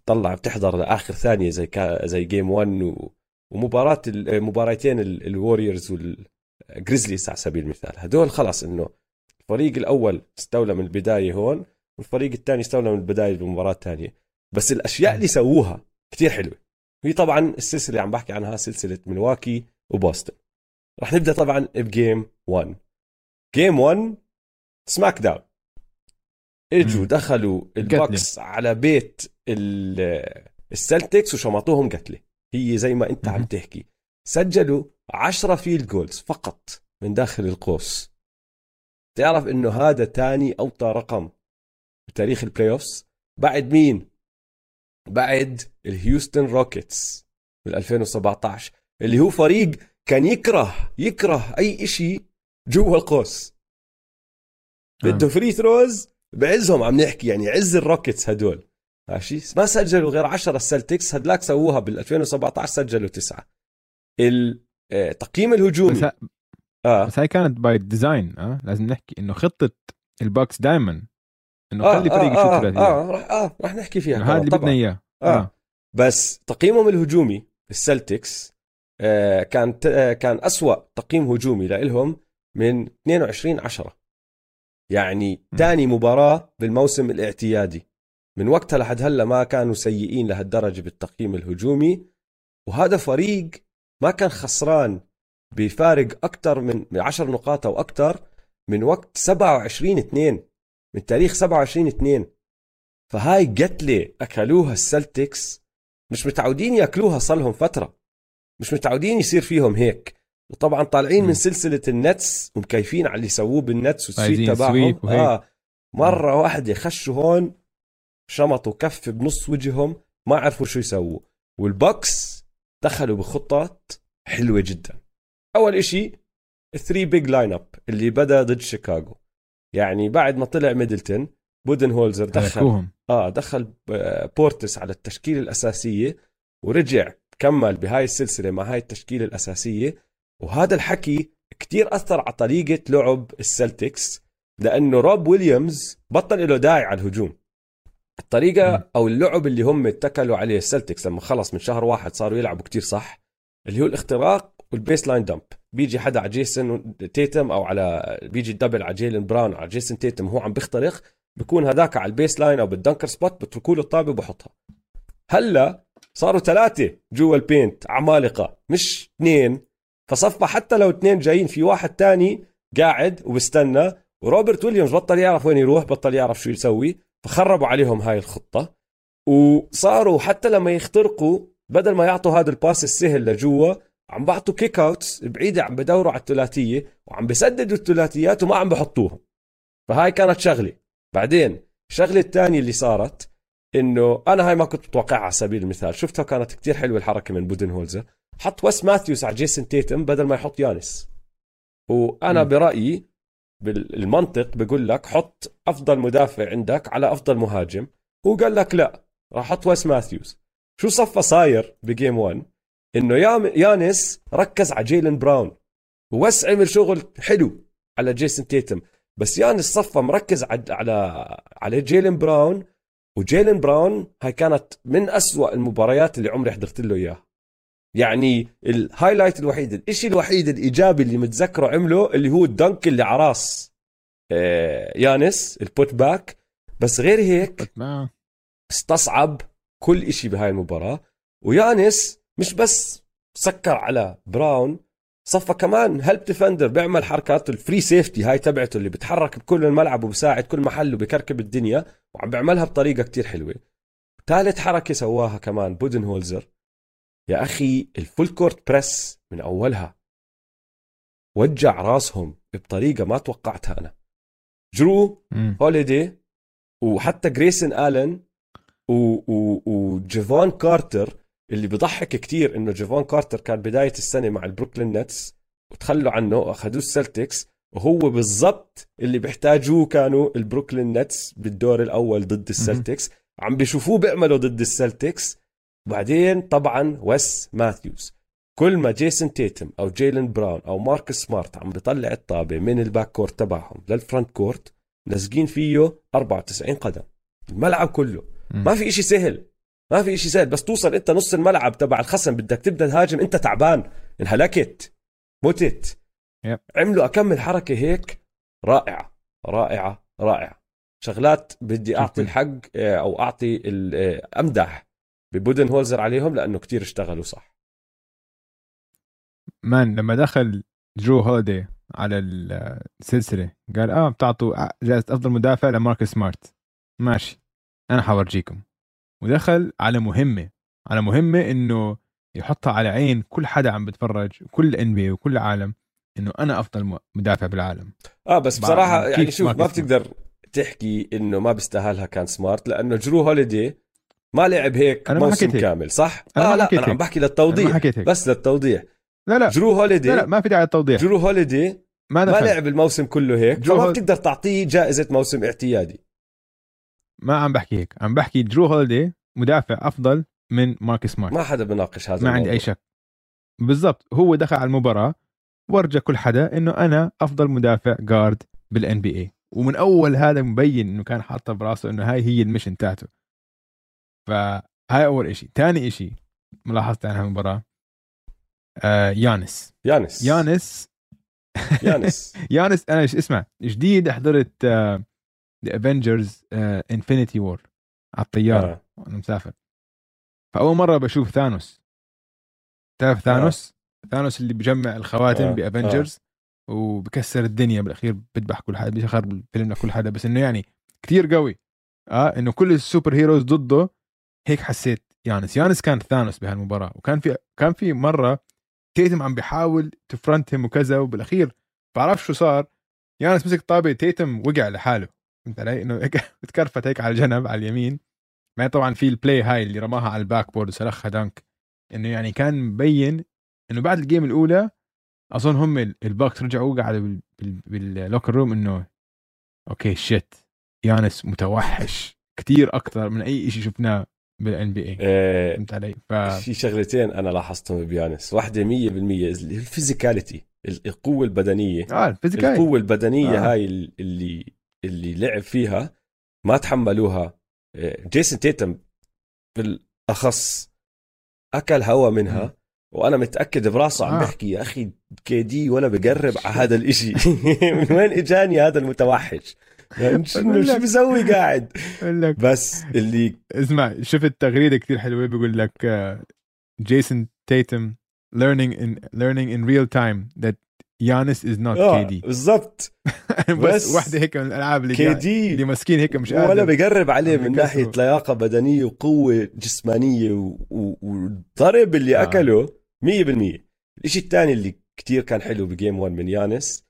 تطلع بتحضر لآخر ثانية زي كا- زي جيم واحد و- ومباراة ال- مباراتين ال- الوريورز والجريزليز على سبيل المثال، هدول خلاص إنه الفريق الأول استولى من البداية هون، والفريق الثاني استولى من البداية بالمباراة الثانية. بس الأشياء اللي سووها كتير حلوة. هي طبعا السلسلة اللي عم بحكي عنها سلسلة ملواكي وبوستن. رح نبدأ طبعا بجيم واحد. جيم واحد سماك داون، اجوا دخلوا البوكس على بيت السلتكس وشمطوهم قتلة. هي زي ما انت عم تحكي، سجلوا عشرة فيلد جولز فقط من داخل القوس. تعرف انه هذا تاني اوطى رقم بتاريخ البلاي اوفس، بعد مين؟ بعد الهيوستن روكيتس بال ألفين وسبعطعش، اللي هو فريق كان يكره يكره اي اشي جوا القوس، بده فري ثروز بعزهم عم نحكي يعني عز الروكيتس هدول، ماشي؟ ما سجلوا غير عشرة السلتكس، هدلاك سووها بال ألفين وسبعطعش سجلوا تسعة. التقييم الهجومي بس, ه... آه. بس هاي كانت باي ديزاين، اه لازم نحكي انه خطة الباكس دايما انه آه خلي فريق يشوت آه ثلاثية اه راح اه راح نحكي فيها هذا اللي بدنا اياه. اه بس تقييمهم الهجومي السلتكس آه كان آه كان أسوأ تقييم هجومي لهم من اثنين وعشرين عشرة، يعني ثاني مباراة بالموسم الاعتيادي، من وقتها لحد هلا ما كانوا سيئين لهالدرجة بالتقييم الهجومي. وهذا فريق ما كان خسران بفارق اكثر من عشر نقاط او اكثر من وقت سبعة وعشرين اثنين، من تاريخ سبعة وعشرين اثنين. فهاي قتلة أكلوها السلتكس، مش متعودين يأكلوها، صلهم فترة مش متعودين يصير فيهم هيك. وطبعا طالعين م. من سلسلة النتس ومكيفين على اللي سووه بالنتس والسويت تبعهم، آه مرة واحدة خشوا هون شمطوا كف بنص وجههم، ما عرفوا شو يسووا. والبوكس دخلوا بخطات حلوة جدا. أول إشي الثري بيج لاين أب اللي بدأ ضد شيكاغو، يعني بعد ما طلع ميدلتون بودنهولزر دخل اه دخل بورتس على التشكيله الاساسيه، ورجع كمل بهاي السلسله مع هاي التشكيله الاساسيه. وهذا الحكي كتير اثر على طريقه لعب السلتكس، لانه روب ويليامز بطل له داعي على الهجوم. الطريقه م. او اللعب اللي هم اتكلوا عليه السلتكس لما خلص من شهر واحد صاروا يلعبوا كتير صح، اللي هو الاختراق والبيس لاين دمب، بيجي حدا على جيسون تيتم او على بيجي الدبل على جايلن براون على جيسون تيتم، هو عم بيخترق بكون هذاك على البيس لاين او بالدنكر سبوت، بتركوا له الطابه وبحطها. هلا صاروا ثلاثه جوا البينت عمالقه مش اثنين، فصفى حتى لو اثنين جايين في واحد تاني قاعد وبستنى، وروبرت ويليامز بطل يعرف وين يروح، بطل يعرف شو يسوي، فخربوا عليهم هاي الخطه. وصاروا حتى لما يخترقوا بدل ما يعطوا هذا الباس السهل لجوا، عم بعطوا كيك اوتس بعيدة، عم بدوروا على الثلاثية وعم بسددوا الثلاثيات وما عم بحطوهم. فهاي كانت شغلة. بعدين الشغلة الثانية اللي صارت انه انا هاي ما كنت متوقعها على سبيل المثال، شفتها كانت كتير حلوة الحركة من بودنهولزر، حط ويس ماثيوس على جيسون تيتم بدل ما يحط يانس. وانا م. برأيي بالمنطق بقول لك حط افضل مدافع عندك على افضل مهاجم، وقال لك لا راح حط ويس ماثيوس. شو صفى صاير بجيم واحد؟ إنه يانس ركز على جايلن براون ووس عمل شغل حلو على جيسون تيتم، بس يانس صفى مركز على على جايلن براون، وجايلن براون هاي كانت من أسوأ المباريات اللي عمري حضرت له إياها. يعني الهايلايت الوحيد، الاشي الوحيد الإيجابي اللي متذكره عمله اللي هو الدنك اللي على راس يانس، البوت باك، بس غير هيك استصعب كل اشي بهاي المباراة. ويانس مش بس سكر على براون، صفى كمان هلب ديفندر، بيعمل حركات الفري سيفتي هاي تبعته اللي بتحرك بكل الملعب وبساعد كل محل وبكركب الدنيا، وعم بيعملها بطريقة كتير حلوة. ثالث حركة سواها كمان بودنهولزر، يا أخي الفول كورت بريس من أولها وجع راسهم بطريقة ما توقعتها أنا. جرو هوليدي وحتى جريسن آلن وجيفون كارتر، اللي بضحك كتير إنه جيفون كارتر كان بداية السنة مع البروكلين نتس وتخلوا عنه وأخذوه السلتكس، وهو بالضبط اللي بيحتاجوه كانوا البروكلين نتس بالدور الأول ضد السلتكس، عم بيشوفوه بيعملوا ضد السلتكس. وبعدين طبعا ويس ماثيوز، كل ما جيسون تيتم أو جايلن براون أو ماركس سمارت عم بيطلع الطابة من الباك كورت تبعهم للفرنت كورت، لازقين فيه أربعة وتسعين قدم الملعب كله. ما في إشي سهل، ما في إشي سهل، بس توصل أنت نص الملعب تبع الخصم بدك تبدأ تهاجم، أنت تعبان، انهلكت، متت. yep. عملوا أكمل حركة هيك رائعة رائعة رائعة. شغلات بدي أعطي الحق أو أعطي أمدح ببودنهولزر عليهم لأنه كتير اشتغلوا صح. مان لما دخل جرو هوليدي على السلسلة قال آه بتعطوا جائزة أفضل مدافع لماركس سمارت، ماشي أنا حورجيكم. ودخل على مهمة على مهمة إنه يحطها على عين كل حدا عم بتفرج، كل إن بي إيه وكل العالم، إنه أنا أفضل مدافع بالعالم. آه بس بصراحة يعني شوف، ما بتقدر تحكي إنه ما بستاهلها كان سمارت، لأنه جرو هوليدي ما لعب هيك موسم كامل صح؟ أنا آه لا أنا عم بحكي للتوضيح، بس للتوضيح. لا لا جرو هوليدي لا, لا ما في داعي للتوضيح. جرو هوليدي ما, ما لعب الموسم كله هيك، فما بتقدر تعطيه جائزة موسم اعتيادي. ما عم بحكي هيك، عم بحكي جرو هوليدي مدافع أفضل من ماركس سمارت، ما حدا بناقش هذا، ما عندي أي شك. بالضبط، هو دخل على المباراة ورجى كل حدا إنه أنا أفضل مدافع جارد بالان بي اي، ومن أول هذا مبين إنه كان حاطه براسه إنه هاي هي المشن تاعته. فهاي أول إشي. تاني إشي ملاحظت عن هالمباراة آه يانس يانس يانس يانس يانس أنا إيش اسمع جديد حضرت آه The Avengers آه Infinity War على الطيارة آه. وأنا مسافر، فأول مرة بشوف ثانوس. تعرف ثانوس آه. ثانوس اللي بجمع الخواتم آه. بأفنجرز آه. وبكسر الدنيا بالأخير، بدبح كل حدا، بيخرب الفيلم لكل حدا، بس إنه يعني كتير قوي آه إنه كل السوبر هيروز ضده. هيك حسيت يانس يانس كان ثانوس بهالمباراة. وكان في كان في مرة تيتم عم بيحاول تفرنتهم وكذا، وبالأخير بعرف شو صار، يانس مسك طابة تيتم وقع لحاله، فهمت علي؟ إنه هيك تكرفت هيك على الجنب على اليمين. ما طبعا في البلاي هاي اللي رماها على الباك بورد وسلخها دانك، إنه يعني كان مبين إنه بعد الجيم الأولى أظن هم الباكس رجعوا قاعد باللوكر روم إنه أوكي شيت يانس متوحش كتير أكتر من أي إشي شفناه بالان بي اي. فهمت علي؟ ف... في شغلتين انا لاحظتهم بيانس، واحدة مية بالمية الفيزيكاليتي، القوة البدنية آه، القوة البدنية آه. هاي اللي اللي لعب فيها ما تحملوها جيسون تيتم بالاخص، اكل هوا منها م. وانا متأكد براسه آه. عم بحكي يا اخي كيدي ولا بقرب على هذا الاشي من وين اجاني هذا المتوحش؟ يعني شو بسوي قاعد؟ بس اللي اسمع، شفت تغريدة كتير حلوة بيقول لك جيسون تيتم learning in learning in real time that Giannis is not كي دي. بالضبط. بس واحدة هيك من الألعاب اللي اللي مسكين هيك مش قادر ولا بقرب عليه من ناحية لياقة بدنية وقوة جسمانية والضرب اللي أكله مية بالمية. الإشي الثاني اللي كتير كان حلو بجيم واحد من Giannis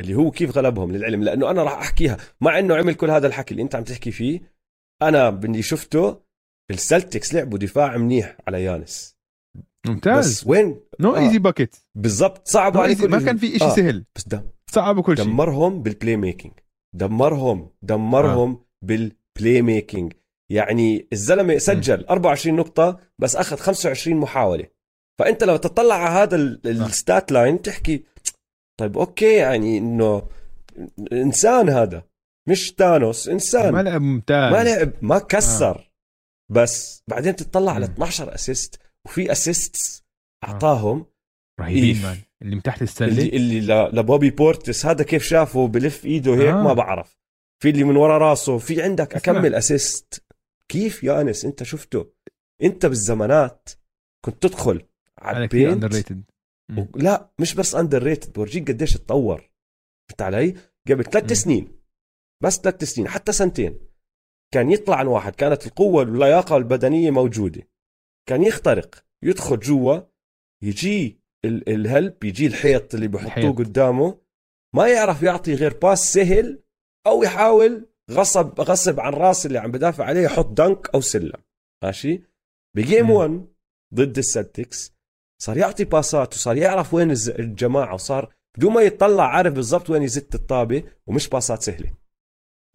اللي هو كيف غلبهم للعلم، لأنه أنا راح أحكيها، مع أنه عمل كل هذا الحكي اللي أنت عم تحكي فيه، أنا باللي شفته السلتكس لعبوا دفاع منيح على يانس ممتاز، بس وين نو ايزي باكيت بالضبط، صعبوا عليه، ما كان في إشي آه. سهل، بس دم صعبوا كل شيء، دمرهم بالبلاي ميكينج، دمرهم دمرهم آه. بالبلاي ميكينج. يعني الزلمه سجل أربعة وعشرين نقطه بس اخذ خمسة وعشرين محاوله. فانت لو تطلع على هذا الستات لاين تحكي طيب اوكي يعني انه انسان هذا مش تانوس، انسان ما لعب ممتاز، ما لعب ما كسر آه. بس بعدين تطلع على اثني عشر اسيست وفي اسيست اعطاهم آه. رهيبين إيه. اللي من تحت السله اللي, اللي لبوبي بورتس هذا كيف شافه بلف ايده هيك آه. ما بعرف، في اللي من ورا راسه، في عندك اكمل اسيست. كيف يا انس انت شفته؟ انت بالزمانات كنت تدخل على البينت و... لا مش بس اندر ريتد، بورجيك قديش تطور. فهمت علي؟ قبل ثلاث سنين بس ثلاث سنين حتى سنتين كان يطلع عن واحد، كانت القوة واللياقة البدنية موجودة، كان يخترق يدخل جوا، يجي ال- الهلب يجي الحيط اللي بحطوه قدامه، ما يعرف يعطي غير باس سهل أو يحاول غصب غصب عن راس اللي عم بدافع عليه يحط دنك أو سلم. ماشي بجيم واحد ضد السلتكس صار يعطي باسات وصار يعرف وين الجماعة، وصار بدون ما يطلع عارف بالضبط وين يزت الطابة، ومش باسات سهلة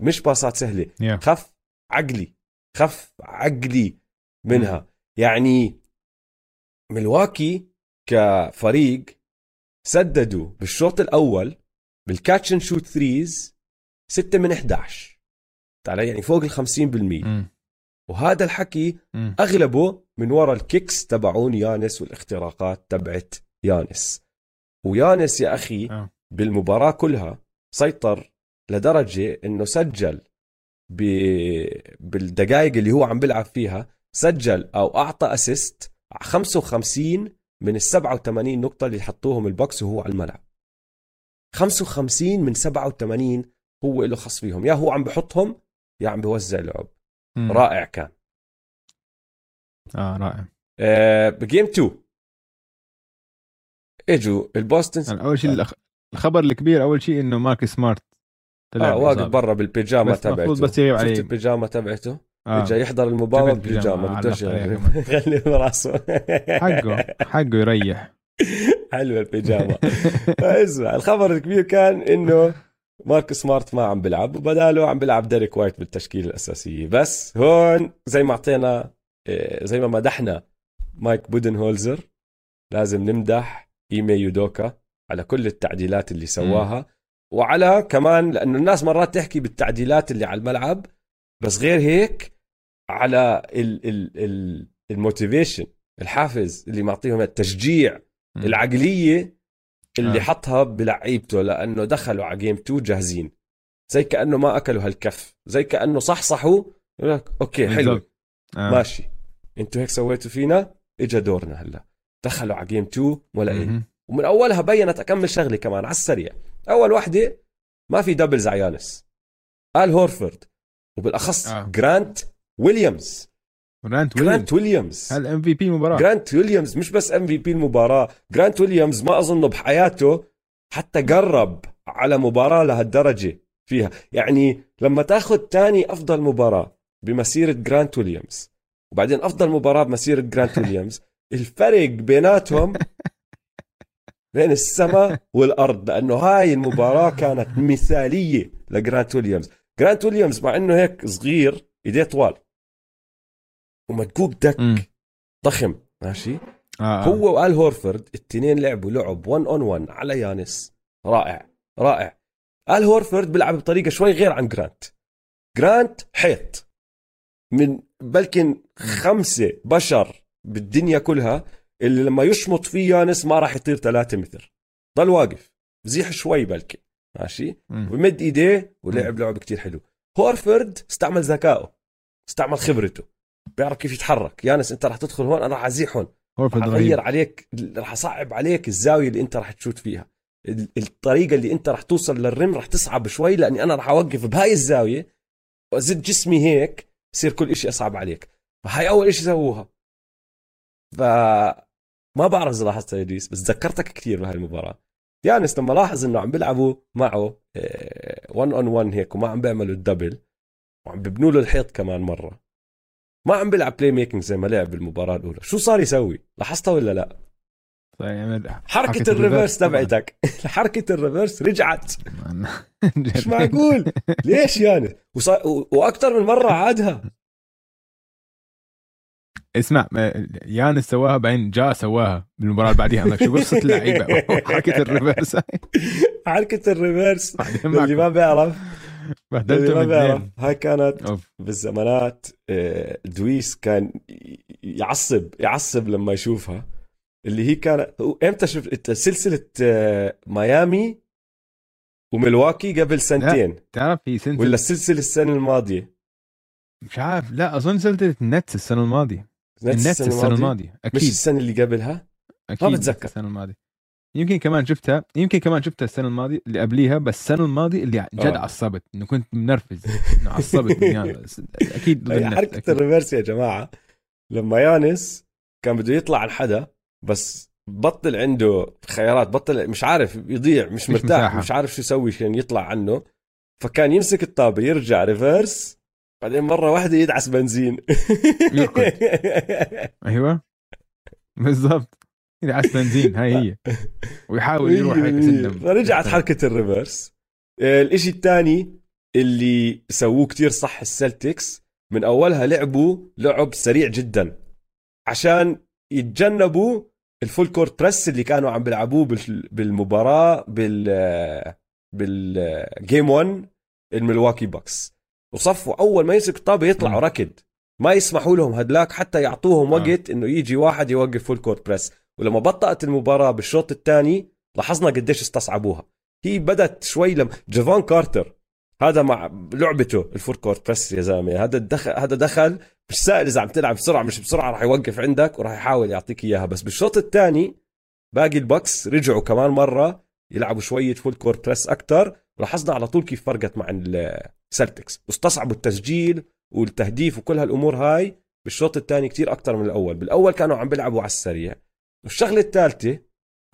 مش باسات سهلة yeah. خف عقلي خف عقلي منها mm. يعني ملواكي كفريق سددوا بالشوط الأول بالكاتش ان شوت ثريز ستة من إحدى عشر تعالى يعني فوق الخمسين بالمية mm. وهذا الحكي mm. أغلبه من وراء الكيكس تبعون يانس والاختراقات تبعت يانس. ويانس يا أخي oh. بالمباراة كلها سيطر لدرجة انه سجل ب... بالدقائق اللي هو عم بلعب فيها سجل او اعطى اسيست خمسة وخمسين من السبعة وثمانين نقطة اللي حطوهم البوكس وهو على الملعب. خمسة وخمسين من سبعة وثمانين هو اللي خص فيهم، يا هو عم بحطهم يا عم بوزع لعب. م. رائع كان اه رائع. آه بجيم اتنين اجوا البوستن. اول شيء آه. الخبر الكبير اول شيء انه مارك سمارت اه واقف برا بالبيجامه تبعته، شفت البيجامه تبعته آه. جاي يحضر المباراه بالبيجامه بدوش خلي براسه حقه حقه يريح حلوه البيجامه. اسمع الخبر الكبير كان انه مارك سمارت ما عم بلعب وبداله عم بلعب ديريك وايت بالتشكيل الاساسيه. بس هون زي ما اعطينا زي ما مدحنا مايك بودنهولزر لازم نمدح ايمي يودوكا على كل التعديلات اللي سواها م. وعلى كمان لأنه الناس مرات تحكي بالتعديلات اللي على الملعب بس غير هيك على ال ال ال الموتيفيشن الحافز اللي معطيهم التشجيع م. العقلية اللي آه. حطها بلعيبته، لأنه دخلوا على جيم اتنين جاهزين زي كأنه ما أكلوا هالكف، زي كأنه صحصحوا يقولك أوكي حلو آه. ماشي انتوا هيك سويتوا فينا إجا دورنا هلا. دخلوا على جيم اتنين ولا إيه، ومن أولها بيّنت أكمل شغلة كمان على السريع. أول واحدة ما في دبلز على يانس، آل هورفورد وبالأخص آه. جرانت ويليامز جرانت ويليامز, ويليامز. هال إم في بي المباراة جرانت ويليامز، مش بس إم في بي المباراة، جرانت ويليامز ما أظنه بحياته حتى قرب على مباراة لهالدرجة فيها. يعني لما تأخذ تاني أفضل مباراة بمسيرة جرانت ويليامز وبعدين أفضل مباراة بمسيرة جرانت ويليامز الفرق بيناتهم بين السماء والأرض، لأنه هاي المباراة كانت مثالية لجرانت ويليامز. جرانت ويليامز مع أنه هيك صغير إيديه طوال ومدقوق دك م. ضخم ماشي آه. هو وآل هورفورد التنين لعبوا لعب ون أون ون على يانس رائع رائع. آل هورفورد بلعب بطريقة شوي غير عن جرانت. جرانت حيط من بلكن خمسة بشر بالدنيا كلها اللي لما يشمط فيه يانس ما راح يطير ثلاثة متر، ضل واقف بزيح شوي بلكي ماشي ومد ايديه ولعب لعب كتير حلو. هورفورد استعمل ذكائه استعمل خبرته، بيعرف كيف يتحرك. يانس انت راح تدخل هون انا راح ازيح هون، راح اغير عليك، راح اصعب عليك الزاوية اللي انت راح تشوت فيها، الطريقة اللي انت راح توصل للرم راح تصعب شوي لاني انا راح اوقف بهاي الزاوية وازد جسمي هيك يصير كل اشي اصعب عليك. فهاي اول اشي سووها. ف ما بعرف إذا لاحظت يانس بس ذكرتك كثير بهاي المباراة. يانس لما لاحظ إنه عم بيلعبوا معه ون أون ون هيك وما عم بيعملوا الدبل وعم ببنوا له الحيط كمان مرة، ما عم بيلعب بلاي ميكنج زي ما لعب بالمباراة الأولى. شو صار يسوي؟ لاحظتها ولا لا؟ حركة, حركة الريفيرس تبعتك حركة الريفيرس رجعت مش معقول ليش يانس وص... و... وأكتر من مرة عادها اسمع يانس سواها بعدين جا سواها بالمباراه اللي بعديها. انك شو قصه اللعيبه حركه الريفرس حركه الريفرس اللي ما بيعرف بهدلته ما بيعرف. هاي كانت أوف. بالزمانات دويس كان يعصب يعصب لما يشوفها اللي هي كانت. امتى شفت سلسله ميامي وملواكي؟ قبل سنتين تعرف في سنتين ولا السلسله السنه الماضيه مش عارف. لا اظن سلسله النتس السنه الماضيه. النتس السنه الماضيه اكيد مش السنه اللي قبلها. ما بتذكر السنه الماضيه يمكن كمان شفتها يمكن كمان شفتها السنه الماضيه اللي قبليها. بس السنه الماضيه اللي جد آه. عصبت انه كنت منرفز انه عصبت يعني اكيد حركه الريفرس يا جماعه. لما يانس كان بده يطلع على حدا بس بطل عنده خيارات، بطل مش عارف يضيع مش, مش مرتاح مساحة. مش عارف شو يسوي عشان يطلع عنه، فكان يمسك الطابة يرجع ريفرس بعدين مرة واحدة يدعس بنزين يركض. أيوة بالضبط يدعس بنزين. هاي هي ويحاول يروح هيك سلم. فرجعت حركة الريفرس. الاشي الثاني اللي سووه كتير صح السلتكس من أولها لعبوا لعب سريع جدا عشان يتجنبوا الفول كورت بريس اللي كانوا عم بيلعبوه بالمباراة بال بالجيم واحد الملواكي باكس. وصفوا أول ما يمسك الطابة يطلعوا ركض، ما يسمحوا لهم هدلاك حتى يعطوهم وقت إنه يجي واحد يوقف فول كورت بريس. ولما بطأت المباراة بالشوط الثاني لاحظنا قديش استصعبوها. هي بدت شوي لما جيفون كارتر هذا مع لعبته الفول كورت بريس يا زلمة، هذا دخل هذا دخل مش سائل إذا عم تلعب بسرعة مش بسرعة راح يوقف عندك وراح يحاول يعطيك إياها. بس بالشوط الثاني باقي البوكس رجعوا كمان مرة يلعبوا شوية فول كورت بريس أكتر، ولاحظنا على طول كيف فرقت مع السلتكس واستصعبوا التسجيل والتهديف وكل هالأمور هاي بالشوط الثاني كتير أكتر من الأول. بالأول كانوا عم بيلعبوا على السريع. والشغلة الثالثة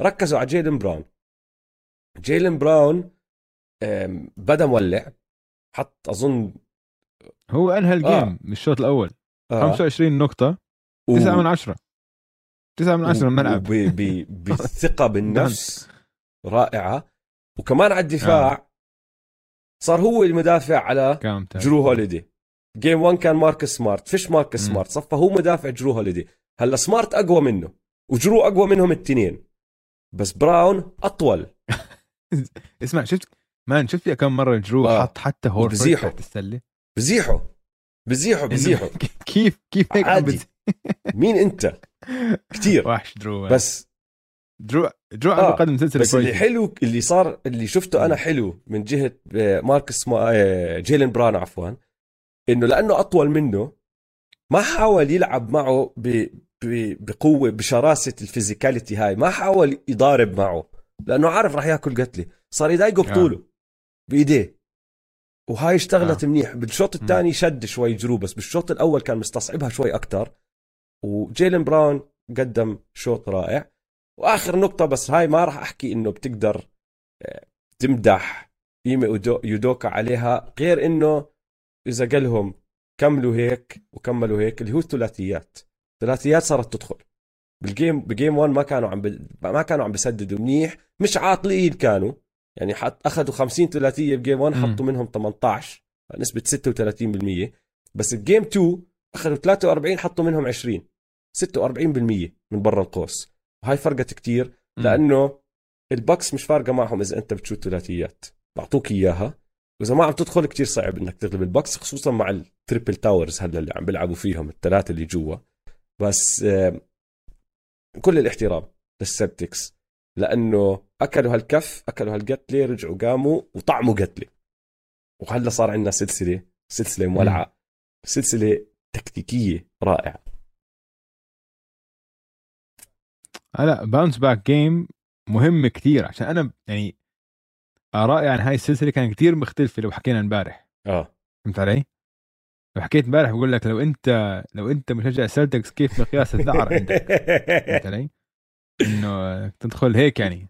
ركزوا على جايلن براون. جايلن براون بدأ مولع، حط أظن هو أنهى الجيم آه. من الشوط الأول آه. خمسة وعشرين نقطة و... تسعة من عشرة تسعة من عشرة الملعب و... ب... ب... بثقة بالنفس رائعة. وكمان على الدفاع آه. صار هو المدافع على جرو هوليدي. جيم واحد كان مارك سمارت، فيش مارك سمارت صفه هو مدافع جرو هوليدي. هلا سمارت أقوى منه وجرو أقوى منهم التنين، بس براون أطول. اسمع شفت مان شفت يا كم مرة جرو آه. حط حتى هورفورد تحت السلة بزيحه بزيحه بزيحه كيف كيف هيك عادي. مين انت كتير وحش درو. بس درو درو عم بقدم سلسله كويسه. اللي حلو اللي صار اللي شفته انا حلو من جهه ماركس ما... جايلن براون عفوا انه لانه اطول منه ما حاول يلعب معه ب... ب... بقوه بشراسه الفيزيكاليتي هاي. ما حاول يضارب معه لانه عارف راح ياكل قتله. صار يضايقه بطوله بايديه وهاي اشتغلت آه. منيح. بالشوط الثاني شد شوي جرو، بس بالشوط الأول كان مستصعبها شوي أكتر. وجايلن براون قدم شوط رائع. وآخر نقطة بس هاي ما راح أحكي إنه بتقدر تمدح إيمي يودوكا عليها غير إنه إذا قالهم كملوا هيك وكملوا هيك اللي هو الثلاثيات. الثلاثيات صارت تدخل بالجيم بجيم واحد ما كانوا عم ب... ما كانوا عم بسددوا منيح، مش عاطلين كانوا يعني حط أخذوا خمسين ثلاثية بجيم واحد حطوا منهم ثمانية عشر نسبة ستة وثلاثين بالمية. بس الجيم اثنين أخذوا ثلاثة وأربعين حطوا منهم عشرين ستة وأربعين بالمية من برا القوس. وهاي فرقت كتير لأنه البوكس مش فارقة معهم. إذا أنت بتشوت ثلاثيات بعطوك إياها، وإذا ما عم تدخل كتير صعب إنك تغلب البوكس خصوصا مع التريبل تاورز هلا اللي عم بيلعبوا فيهم الثلاثة اللي جوا. بس كل الاحترام للسلتكس لأنه أكلوا هالكف أكلوا هالقتلة رجعوا قاموا وطعموا قتلة. وهلا صار عندنا سلسلة سلسلة مولعة سلسلة تكتيكية رائعة. هلا باونس باك جيم مهم كتير عشان أنا يعني آرائي عن هاي السلسلة كان كتير مختلفة لو حكينا امبارح. اه فهمت علي؟ لو حكيت امبارح بقول لك لو أنت لو أنت مشجع سلتكس كيف مقياس الذعر عندك. فهمت علي؟ إنه تدخل هيك يعني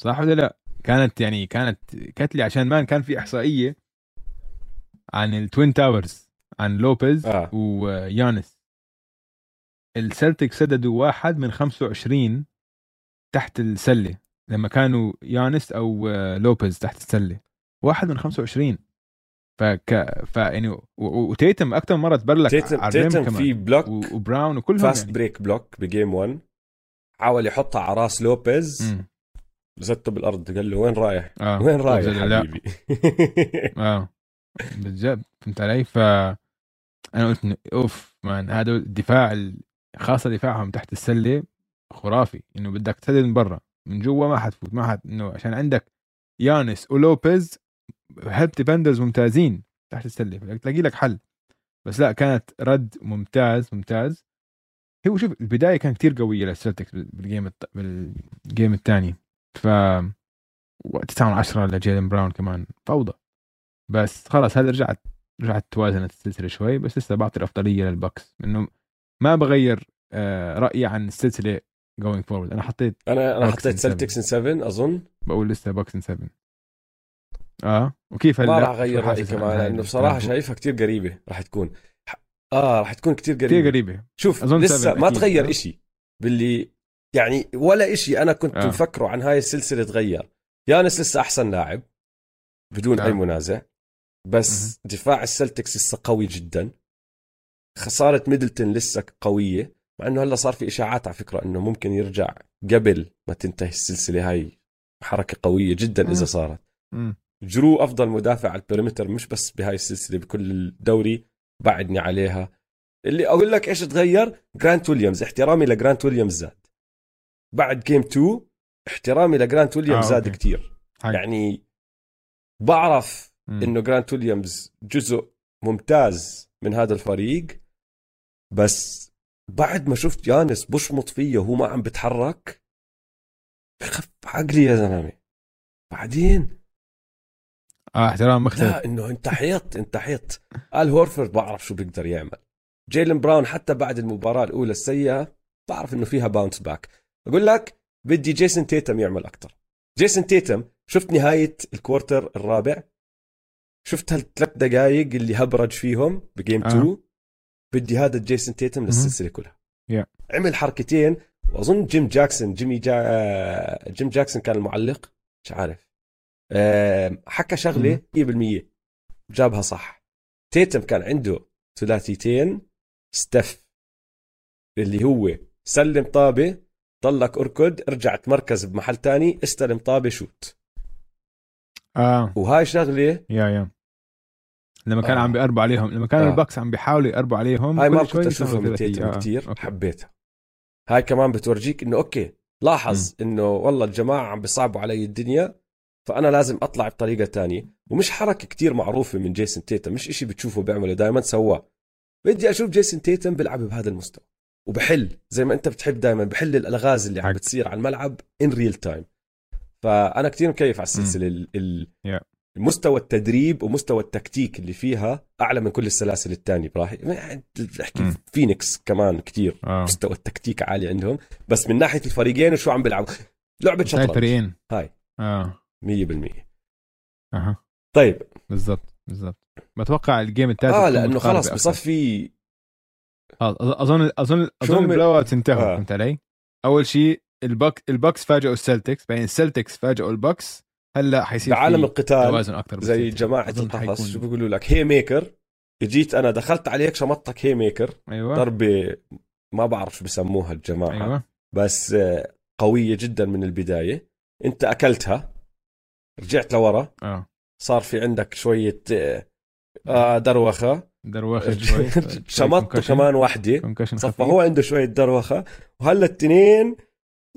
صح ولا لا؟ كانت يعني كانت كتلة عشان مان كان في إحصائية عن التوين تاورز عن لوبيز آه. ويانس. السلتيك سددوا واحد من خمسة وعشرين تحت السلة لما كانوا يانس أو لوبيز تحت السلة. واحد من خمسة وعشرين فك فاني وتيتم اكتر مره تبلك على تيتم في بلوك وبراون وكلهم فاست يعني. بريك بلوك بجيم واحد حاول يحطها على راس لوبيز زته بالارض قال له وين رايح آه. وين رايح يا حبيبي اه بالجد فهمت علي ف انا قلت اوف مان هذا الدفاع خاصه دفاعهم تحت السله خرافي انه بدك تسدد من برا من جوا ما حتفوت ما حت انه عشان عندك يانس ولوبيز هيلب ديفندرز ممتازين تحت السله تلاقي لك حل بس لا كانت رد ممتاز ممتاز هو شوف البدايه كان كتير قويه للسلتكس بالجيم الت... بالجيم الثاني ف تسعة من عشرة لجايلن براون كمان فوضى بس خلاص هذا رجعت رجعت توازنت السلسله شوي بس لسه بعطي الافضليه للبكس انه ما بغير رايي عن السلسله going forward انا حطيت انا انا حطيت سلتكس ان سبعة اظن بقول لسه بوكس ان سبعة اه وكيف هلا ما راح اغير رايي كمان لانه بصراحه شايفها كتير قريبه راح تكون اه راح تكون كتير قريبه كتير قريبه شوف لسه ما تغير إشي باللي يعني ولا إشي انا كنت آه. مفكره عن هاي السلسله تغير يانس لسه احسن لاعب بدون آه. اي منازع بس م-م. دفاع السلتكس لسه قوي جدا خساره ميدلتون لسه قويه مع انه هلا صار في اشاعات على فكره انه ممكن يرجع قبل ما تنتهي السلسله هاي حركه قويه جدا م-م. اذا صارت م-م. جرو أفضل مدافع على البريمتر مش بس بهاي السلسلة بكل الدوري بعدني عليها اللي أقول لك إيش تغير جرانت ويليامز احترامي لجرانت ويليامز زاد بعد جيم تو احترامي لجرانت ويليامز آه، زاد أوكي. كتير حاجة. يعني بعرف م. إنه جرانت ويليامز جزء ممتاز من هذا الفريق بس بعد ما شفت يانس بشمط فيه وهو ما عم بتحرك خف عقلي يا زلمة بعدين اه احترام مختلف لا انه انت حيط انت حيط آل هورفورد بعرف شو بيقدر يعمل جايلن براون حتى بعد المباراة الأولى السيئة بعرف انه فيها باونس باك اقول لك بدي جيسون تيتم يعمل اكتر جيسون تيتم شفت نهاية الكوارتر الرابع شفت هالثلاث دقائق اللي هبرج فيهم بجيم اتنين آه. بدي هذا جيسون تيتم للسلسلة كلها yeah. عمل حركتين واظن جيم جاكسون جيمي جا... جيم جاكسون كان المعلق مش عارف حكى شغله مية بالمية جابها صح تيتم كان عنده ثلاثيتين ستف اللي هو سلم طابة طلق أركض رجعت مركز بمحل تاني استلم طابة شوت آه. وهاي شغله يا يا لما كان آه. عم بيقربوا عليهم لما كان آه. الباكس عم بيحاولوا يقربوا عليهم هاي ما كنت أشوفها من تيتم آه. كتير حبيتها هاي كمان بتورجيك إنه أوكي لاحظ م. إنه والله الجماعة عم بيصعبوا علي الدنيا فأنا لازم أطلع بطريقة تانية ومش حركة كتير معروفة من جيسون تيتم مش إشي بتشوفه بيعمله دايما سواه بدي أشوف جيسون تيتم بلعب بهذا المستوى وبحل زي ما أنت بتحب دايما بحل الألغاز اللي عم بتصير على الملعب in real time فأنا كتير مكيف على السلسلة المستوى التدريب ومستوى التكتيك اللي فيها أعلى من كل السلاسل التانية براحي بحكي فينيكس كمان كتير أوه. مستوى التكتيك عالي عندهم بس من ناحية الفريقين وشو عم بيلعبوا لعبة شطرنج هاي آه. مية بالمية أها طيب بالضبط بالضبط بتوقع الجيم التالت آه لأنه خلاص بصفي أظن أظن أظن البلاوات انتهوا فهمت علي أول شيء الباك الباكس فاجئوا السلتكس بعدين السلتكس فاجئوا الباكس هلا حيصير عالم القتال زي جماعة القفص شو بيقولوا لك هي ميكر جيت أنا دخلت عليك شمطك هي ميكر أيوة. ضربة ما بعرف شو بسموها الجماعة أيوة. بس قوية جدا من البداية أنت أكلتها رجعت لورا آه. صار في عندك شوية آه دروخة دروخة شوية شمطته كمان واحدة صفه هو عنده شوية دروخة وهلا التنين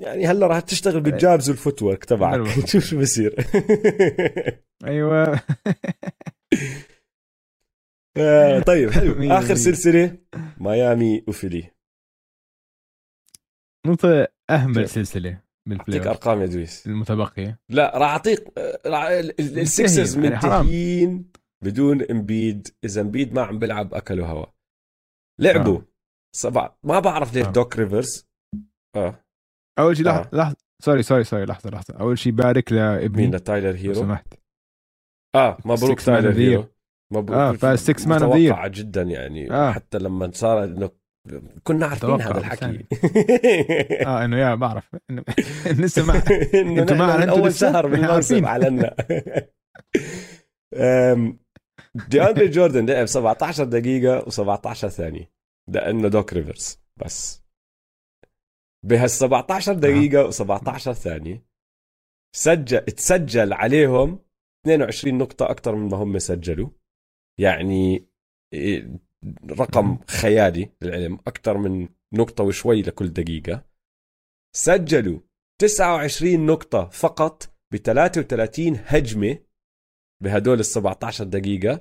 يعني هلا راح تشتغل بالجابز والفوتورك تبعك شوف شو بصير أيوة آه طيب حلو آخر سلسلة ميامي وفيلي نقطة أهم سلسلة أعطيك أرقام يا دويس المتبقية لا راح أعطيك السكسرز منتهين بدون امبيد إذا امبيد ما عم بلعب أكلوا هوا لعبوا آه. سبعة ما بعرف ليه آه. دوك ريفرز آه. أول شيء لحظة آه. لحظة سوري سوري سوري لحظة لحظة أول شيء بارك لابني لتايلر هيرو سمحت آه مبروك تايلر هيرو مبروك آه فالسكس مان متوقعة جدا يعني آه. حتى لما صار إنه كنا عارفين هذا الحكي اه انه يا بعرف انه لسه ما انتوا ما اعلنتوا اول شهر بالموسم اعلنا دياندري جوردن لعب سبعتاشر دقيقة و17 ثانية لأنه دوك ريفرز، بس بهال سبعتاشر دقيقة و17 ثانية سجل تسجل عليهم اثنين وعشرين نقطة أكتر مما هم سجلوا، يعني رقم خيالي للعلم، أكتر من نقطة وشوي لكل دقيقة. سجلوا تسعة وعشرين نقطة فقط ب ثلاثة وثلاثين هجمة بهدول ال سبعتاشر دقيقة،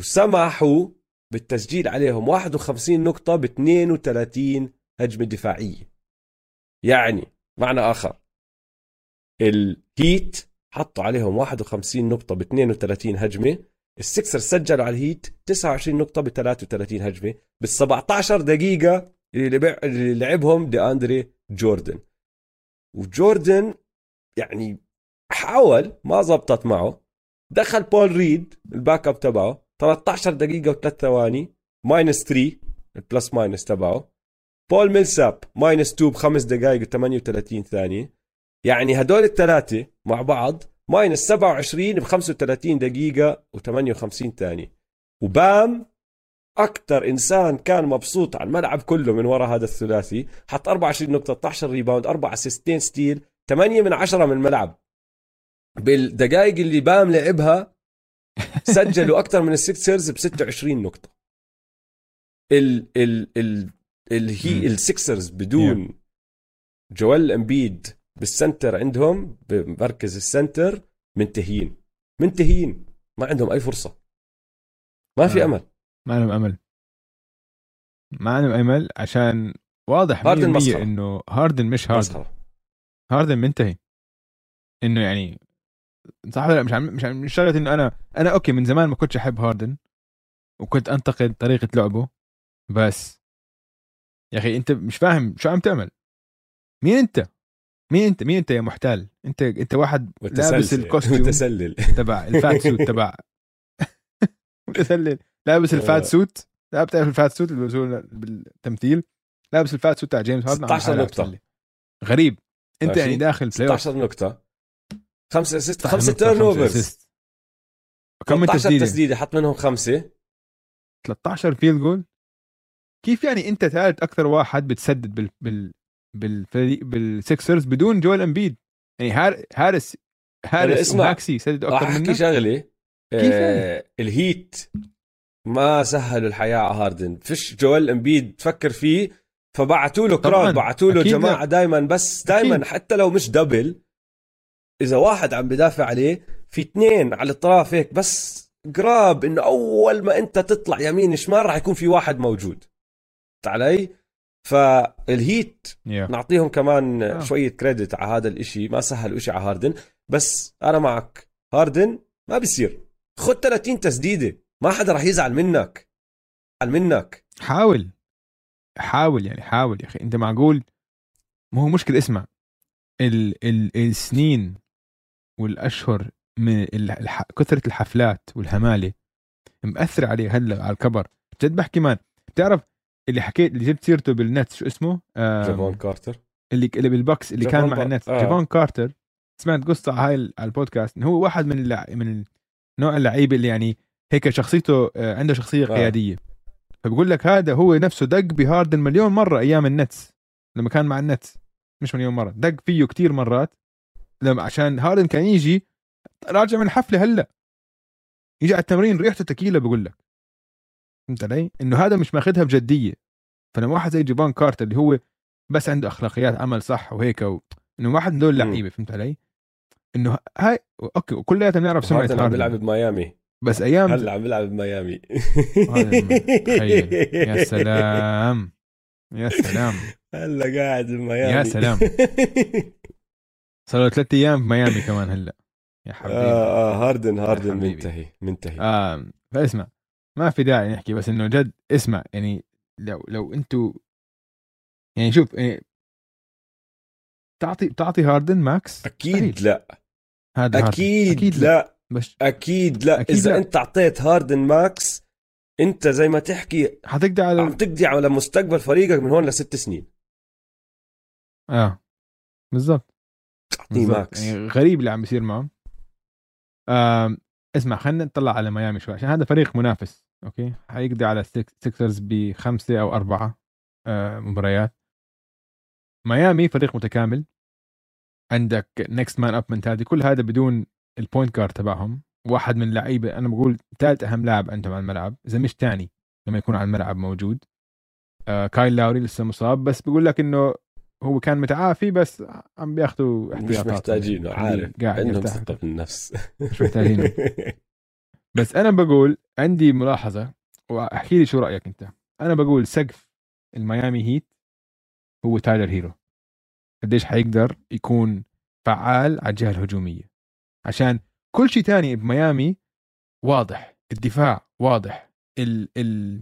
وسمحوا بالتسجيل عليهم واحد وخمسين نقطة ب اثنين وثلاثين هجمة دفاعية. يعني معنى آخر، الهيت حطوا عليهم واحد وخمسين نقطة ب اثنين وثلاثين هجمة، السكسر سجلوا على الهيت تسعة وعشرين نقطة ب ثلاثة وثلاثين هجمة بال سبعتاشر دقيقة اللي لعبهم دياندري جوردن. وجوردن يعني حاول، ما زبطت معه، دخل بول ريد الباك اب تبعه ثلاثتاشر دقيقة وثلاث ثواني، ماينس ثلاثة البلس ماينس تبعه. بول ميلساب ماينس اثنين بخمس دقائق وثمانية وثلاثين ثانية، يعني هدول الثلاثة مع بعض ماينس سبعة وعشرين بخمسة وثلاثين دقيقة وثمانية وخمسين ثانية. وبام أكتر إنسان كان مبسوط على الملعب كله من وراء هذا الثلاثي، حط أربعة وعشرين نقطة، اثناشر ريباوند، أربعة اسيستين، ستيل، ثمانية من عشرة من الملعب. بالدقائق اللي بام لعبها سجلوا أكتر من السكسرز ب ستة وعشرين نقطة. ال ال ال ال هي السكسرز بدون جوال أمبيد بالسنتر عندهم بمركز السنتر منتهين منتهين، ما عندهم أي فرصة، ما في أمل، ما عندهم أمل ما عندهم أمل عشان واضح مية بالمية إنه هاردن مش هاردن مسخرة. هاردن منتهي، إنه يعني صح ولا مش عم مش عم مش شغلت إنه أنا أنا أوكي من زمان ما كنتش أحب هاردن وكنت أنتقد طريقة لعبه، بس يا أخي أنت مش فاهم شو عم تعمل. مين أنت مين أنت مين أنت يا محتال؟ أنت أنت واحد لابس الكوستيوم تبع الفاتسوت تبع متسلل لابس الفات سوت، لا بتعرف الفات سوت اللي بالتمثيل، لابس الفات سوت تاع جيمس هاردن. ستاشر نقطة غريب انت عشرين. يعني داخل بلاي اوف ستاشر نقطة، خمسة اسيست، خمسة تيرن اوفرز، كم تسديده تسديده حط منهم خمسة، ثلاثتاشر فيلد جول. كيف يعني انت ثالث اكثر واحد بتسدد بال بال بالفريق بالسكسرز بدون جوال امبيد؟ يعني هار... هارس هارس ماكسي سدد اكثر منك. احكي شغله، آه... الهيت ما سهلوا الحياة على هاردن، فيش جوال امبيد تفكر فيه، فبعتوا له كراود، بعتوا له جماعة دايما، بس دايما حتى لو مش دبل، إذا واحد عم بدافع عليه في اثنين على الطرف هيك بس قراب، إنه أول ما أنت تطلع يمين شمال راح يكون في واحد موجود علي. فالهيت yeah. نعطيهم كمان oh. شوية كريدت على هذا الإشي، ما سهلوا إشي على هاردن. بس أنا معك، هاردن ما بيصير، خد ثلاثين تسديدة ما حدا رح يزعل منك على منك. حاول حاول يعني حاول يا اخي، انت معقول؟ ما هو مشكلة، اسمع، ال ال السنين والاشهر من الح... كثرة الحفلات والهمالة مأثر عليه هلا على الكبر. جد بحكي مان، بتعرف اللي حكيت اللي جبت سيرته بالنتس شو اسمه؟ آم... جيفون كارتر اللي اللي بالبوكس اللي كان مع النتس آه. جيفون كارتر، سمعت قصة هاي على البودكاست انه هو واحد من اللع... من نوع اللعيبة اللي يعني هيك شخصيته، عنده شخصية قيادية. فبقول لك هذا هو نفسه دق بهاردن مليون مرة أيام النتس لما كان مع النتس، مش مليون مرة، دق فيه كتير مرات لما عشان هاردن كان يجي راجع من حفلة هلأ يجي على التمرين ريحته تكيلة. بقول لك فهمت علي؟ إنه هذا مش ماخدها بجدية. فلما واحد زي جيفون كارتر اللي هو بس عنده أخلاقيات عمل صح وهيك و... إنه واحد من دول لعيبة، فهمت علي؟ إنه هاي أوكي كلياتنا بنعرف سمعة هاردن بيلعب بميامي، بس ايام هلا عم بلعب بميامي. يا سلام يا سلام، هلا قاعد بميامي يا سلام، صاروا ثلاثة ايام بميامي كمان هلا يا حبيبي. آه آه هاردن هاردن منتهي منتهي آه فاسمع، ما في داعي نحكي، بس انه جد اسمع، يعني لو لو انتو يعني شوف، يعني تعطي تعطي هاردن ماكس اكيد لا، هذا اكيد, أكيد لا, لا. مش... أكيد لا أكيد إذا لا. أنت عطيت هاردن ماكس، أنت زي ما تحكي هتقضي على عم تقضي على مستقبل فريقك من هون لست سنين. آه بالضبط، أعطيه ماكس. يعني غريب اللي عم بيصير معه. آه اسمع خلينا نطلع على ميامي شوي عشان هذا فريق منافس. اوكي هيقضي على السكسرز بخمسه او اربعه آه مباريات. ميامي فريق متكامل، عندك نيكست مان اب منتاليتي، كل هذا بدون البوينت جارد تبعهم، واحد من لعيبه انا بقول ثالث اهم لاعب عندهم على الملعب اذا مش ثاني لما يكون على الملعب موجود. آه كايل لاوري لسه مصاب، بس بقول لك انه هو كان متعافي بس عم بياخذوا احتياطات، مش محتاجينه، عارف عندهم ثقه بالنفس مش محتاجينه. بس انا بقول عندي ملاحظه واحكي لي شو رايك انت. انا بقول سقف الميامي هيت هو تايلر هيرو، قديش حيقدر يكون فعال على الجهه الهجوميه، عشان كل شيء تاني بميامي واضح، الدفاع واضح، ال ال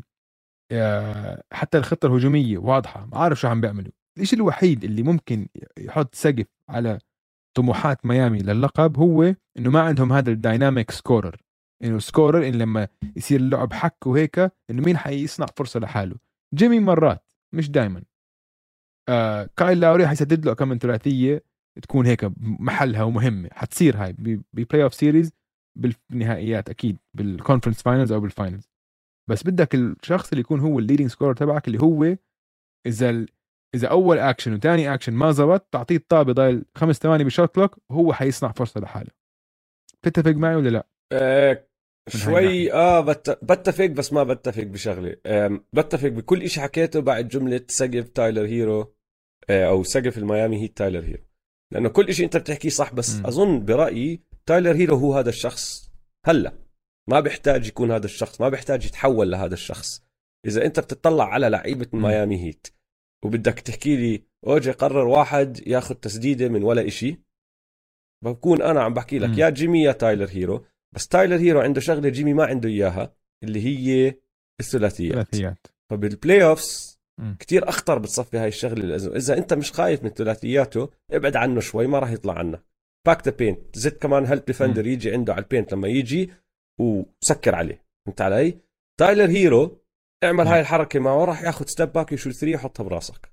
حتى الخطه الهجوميه واضحه، ما عارف شو عم بيعملوا. الشيء الوحيد اللي ممكن يحط سقف على طموحات ميامي لللقب هو انه ما عندهم هذا الدايناميك سكورر، انه سكورر إن لما يصير اللعب حك وهيك انه مين حيصنع فرصه لحاله. جيمي مرات مش دايما، آه كايل لاوري حيسدد له كم من ثلاثيه تكون هيك محلها ومهمه، حتصير هاي ببلاي اوف سيريز بالنهائيات اكيد بالكونفرنس فاينلز او بالفاينلز، بس بدك الشخص اللي يكون هو الليدنج سكورر تبعك، اللي هو اذا اذا اول اكشن وثاني اكشن ما زبط تعطيه الطابه ضايل خمس ثواني بالشوت كلوك وهو حيصنع فرصه لحاله. بتتفق معي ولا لا؟ أه شوي اه بتفق، بس ما بتفق بشغله. بتفق بكل شيء حكيته بعد جمله سقف تايلر هيرو او سقف الميامي هيت تايلر هيرو، لانه كل شيء انت بتحكيه صح، بس م. اظن برايي تايلر هيرو هو هذا الشخص هلا، ما بيحتاج يكون هذا الشخص، ما بيحتاج يتحول لهذا الشخص. اذا انت بتطلع على لعيبه ميامي هيت وبدك تحكي لي اوجي قرر واحد ياخذ تسديده من ولا إشي، بكون انا عم بحكي لك م. يا جيمي يا تايلر هيرو. بس تايلر هيرو عنده شغله جيمي ما عنده اياها، اللي هي الثلاثيات. فبالبلاي اوفس كتير اخطر بتصفي هاي الشغله، اذا انت مش خايف من ثلاثياته ابعد عنه شوي، ما راح يطلع عنك. باك ذا بينت، زد كمان هل ديفندر يجي عنده على البينت لما يجي وسكر عليه، فهمت علي؟ تايلر هيرو اعمل هاي الحركه معه، راح ياخذ ستيب باك يشوت ثري يحطها براسك.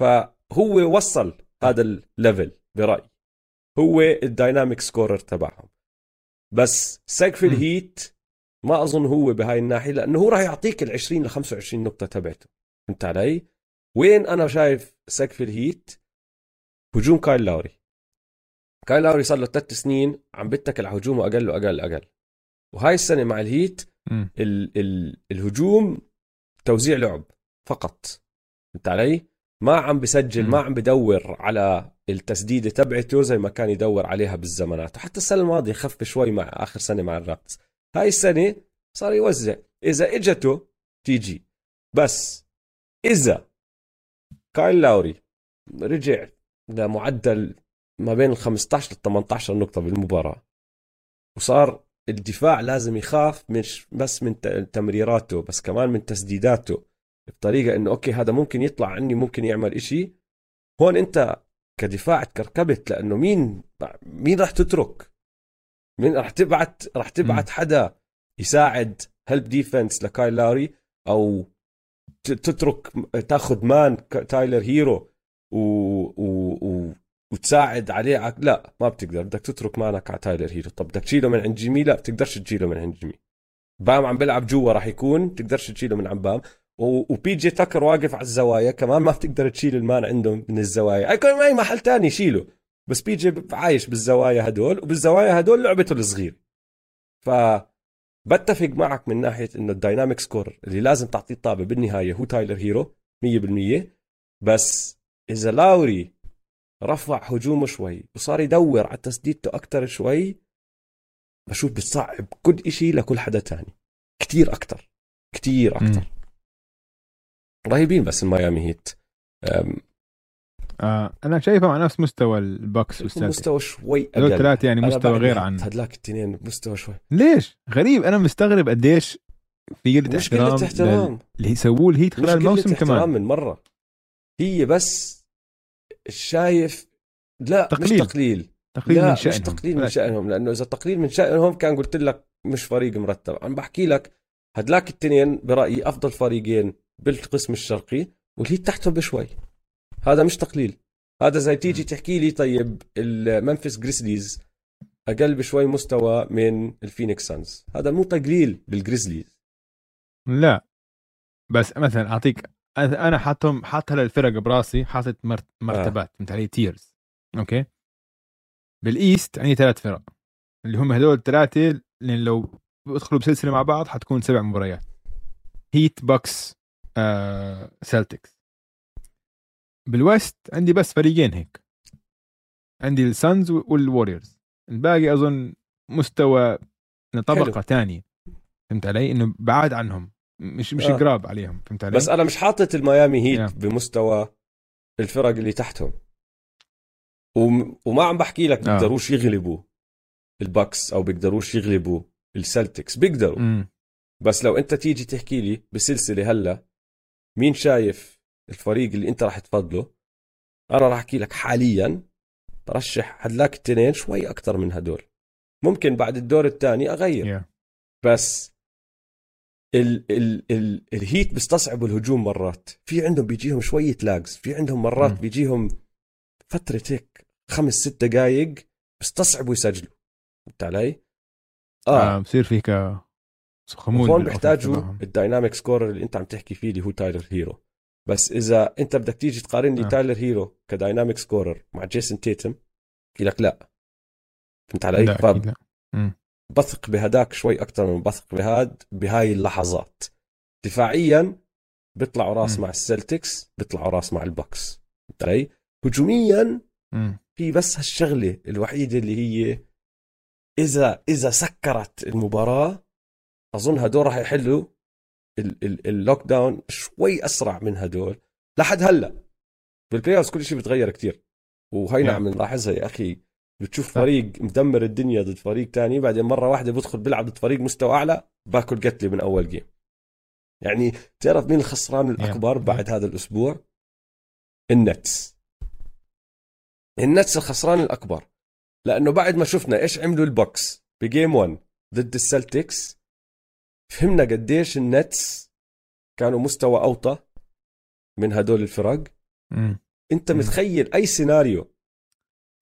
فهو وصل هذا الليفل برايي، هو الدايناميك سكورر تبعهم. بس سقف الهيت ما اظن هو بهاي الناحيه، لانه هو راح يعطيك ال عشرين لخمسة وعشرين نقطه تبعته، فهمت علي؟ وين انا شايف سقف الهيت؟ هجوم كايل لاوري. كايل لاوري صار له ثلاث سنين عم بتكل على هجومه اقل واقل اقل، وهاي السنه مع الهيت ال- ال- الهجوم توزيع لعب فقط، فهمت علي؟ ما عم بسجل، ما عم بدور على التسديده تبعته زي ما كان يدور عليها بالزمانات، وحتى السنه الماضيه خف شوي مع اخر سنه مع الرابترز. هاي السنه صار يوزع، اذا اجته تيجي. بس اذا كايل لاوري رجع لمعدل ما بين ال خمسة عشر لل ثمانية عشر نقطه بالمباراه، وصار الدفاع لازم يخاف مش بس من تمريراته بس كمان من تسديداته، بطريقه انه اوكي هذا ممكن يطلع عني، ممكن يعمل إشي هون، انت كدفاع تكركبت، لانه مين مين راح تترك، مين راح تبعت راح تبعت حدا يساعد هيلب ديفنس لكايل لاوري، او تترك تاخذ مان تايلر هيرو و... و... و... وتساعد عليه؟ لا ما بتقدر، بدك تترك مانك على تايلر هيرو. طب بدك تشيله من عند جيمي؟ لا بتقدرش تشيله من عند جيمي، بام عم بلعب جوا راح يكون، بتقدرش تشيله من عند بام، وبي جي تاكر واقف على الزوايا كمان، ما بتقدر تشيل المان عندهم من الزوايا، اي كان اي محل تاني شيله، بس بي جي عايش بالزوايا هدول، وبالزوايا هدول لعبته الصغير. فبتفق معك من ناحيه انه الدايناميك سكور اللي لازم تعطيه الطابه بالنهايه هو تايلر هيرو مية بالمية. بس اذا لاوري رفع هجومه شوي وصار يدور على تسديدته اكثر شوي، بشوف بتصعب كل إشي لكل حدا تاني كتير اكثر كتير اكثر. رهيبين بس الميامي هيت. آه انا شايفه على نفس مستوى البوكس والسلسلة، مستوى شوي اقل ثلاثه، يعني مستوى غير عن هدلاك التنين، مستوى شوي. ليش غريب؟ انا مستغرب قديش في قله احترام اللي يسووه الهيت خلال الموسم. كمان من مره هي بس شايف لا تقليل. مش تقليل تقليل لا من شأنهم. مش تقليل من شأنهم، لأنه إذا تقليل من شأنهم كان قلت لك مش فريق مرتب. أنا بحكي لك هدلاك التنين برأيي أفضل فريقين بالقسم الشرقي، واللي تحتهم بشوي، هذا مش تقليل. هذا زي تيجي تحكي لي طيب المنفس جريزليز اقل بشوي مستوى من الفينيكس سانز. هذا مو تقليل بالجريزليز، لا بس مثلا اعطيك انا حاطهم حاطها للفرق براسي، حاطت مرتبات آه. فهمت علي؟ تيرز. اوكي بالايست يعني ثلاث فرق اللي هم هذول الثلاثه اللي لو يدخلوا بسلسله مع بعض حتكون سبع مباريات، هيت باكس آه، سلتكس. بالوست عندي بس فريقين هيك، عندي السانز والواريورز، الباقي اظن مستوى طبقه ثانيه، فهمت علي؟ انه بعاد عنهم، مش مش آه. قراب عليهم، فهمت علي؟ بس انا مش حاطط الميامي هيت yeah. بمستوى الفرق اللي تحتهم، وما عم بحكي لك بيقدروش يغلبوا الباكس او بيقدروش يغلبوا السلتكس، بيقدروا م. بس لو انت تيجي تحكي لي بسلسله هلا مين شايف الفريق اللي انت راح تفضله، انا راح احكي لك حاليا برشح هدلاك التنين شوي اكتر من هدول، ممكن بعد الدور الثاني اغير yeah. بس ال ال ال الهيت بيستصعبوا الهجوم مرات، في عندهم بيجيهم شويه لاجز، في عندهم مرات م. بيجيهم فتره هيك خمس ست دقائق بيستصعبوا يسجلوا، فهمت علي؟ اه, آه بصير فيك خمول. هون بيحتاجوا الدايناميك سكورر اللي انت عم تحكي فيه اللي هو تايلر هيرو، بس اذا انت بدك تيجي تقارن لي آه. تايلر هيرو كدايناميك سكورر مع جيسون تيتم بحكي لك لا، فهمت علي؟ لا بثق بهداك شوي اكثر من بثق بهاد بهاي اللحظات. دفاعيا بيطلعوا راس م. مع السلتكس، بيطلعوا راس مع البوكس، فهمت علي؟ هجوميا م. في بس هالشغله الوحيده اللي هي اذا اذا سكرت المباراه اظن هدول راح يحلوا اللوك داون شوي اسرع من هدول. لحد هلا بالبلاي اوف كل شيء بتغير كتير، وهي نعم نلاحظها يا اخي، بتشوف فريق مدمر الدنيا ضد فريق تاني، بعدين مره واحده بدخل بيلعب ضد فريق مستوى اعلى باكل قتله من اول جيم. يعني تعرف مين الخسران الاكبر بعد هذا الاسبوع؟ النتس. النتس الخسران الاكبر، لانه بعد ما شفنا ايش عملوا البوكس بجيم واحد ضد السلتكس فهمنا قديش النتس كانوا مستوى أوطى من هدول الفرق. مم. انت مم. متخيل اي سيناريو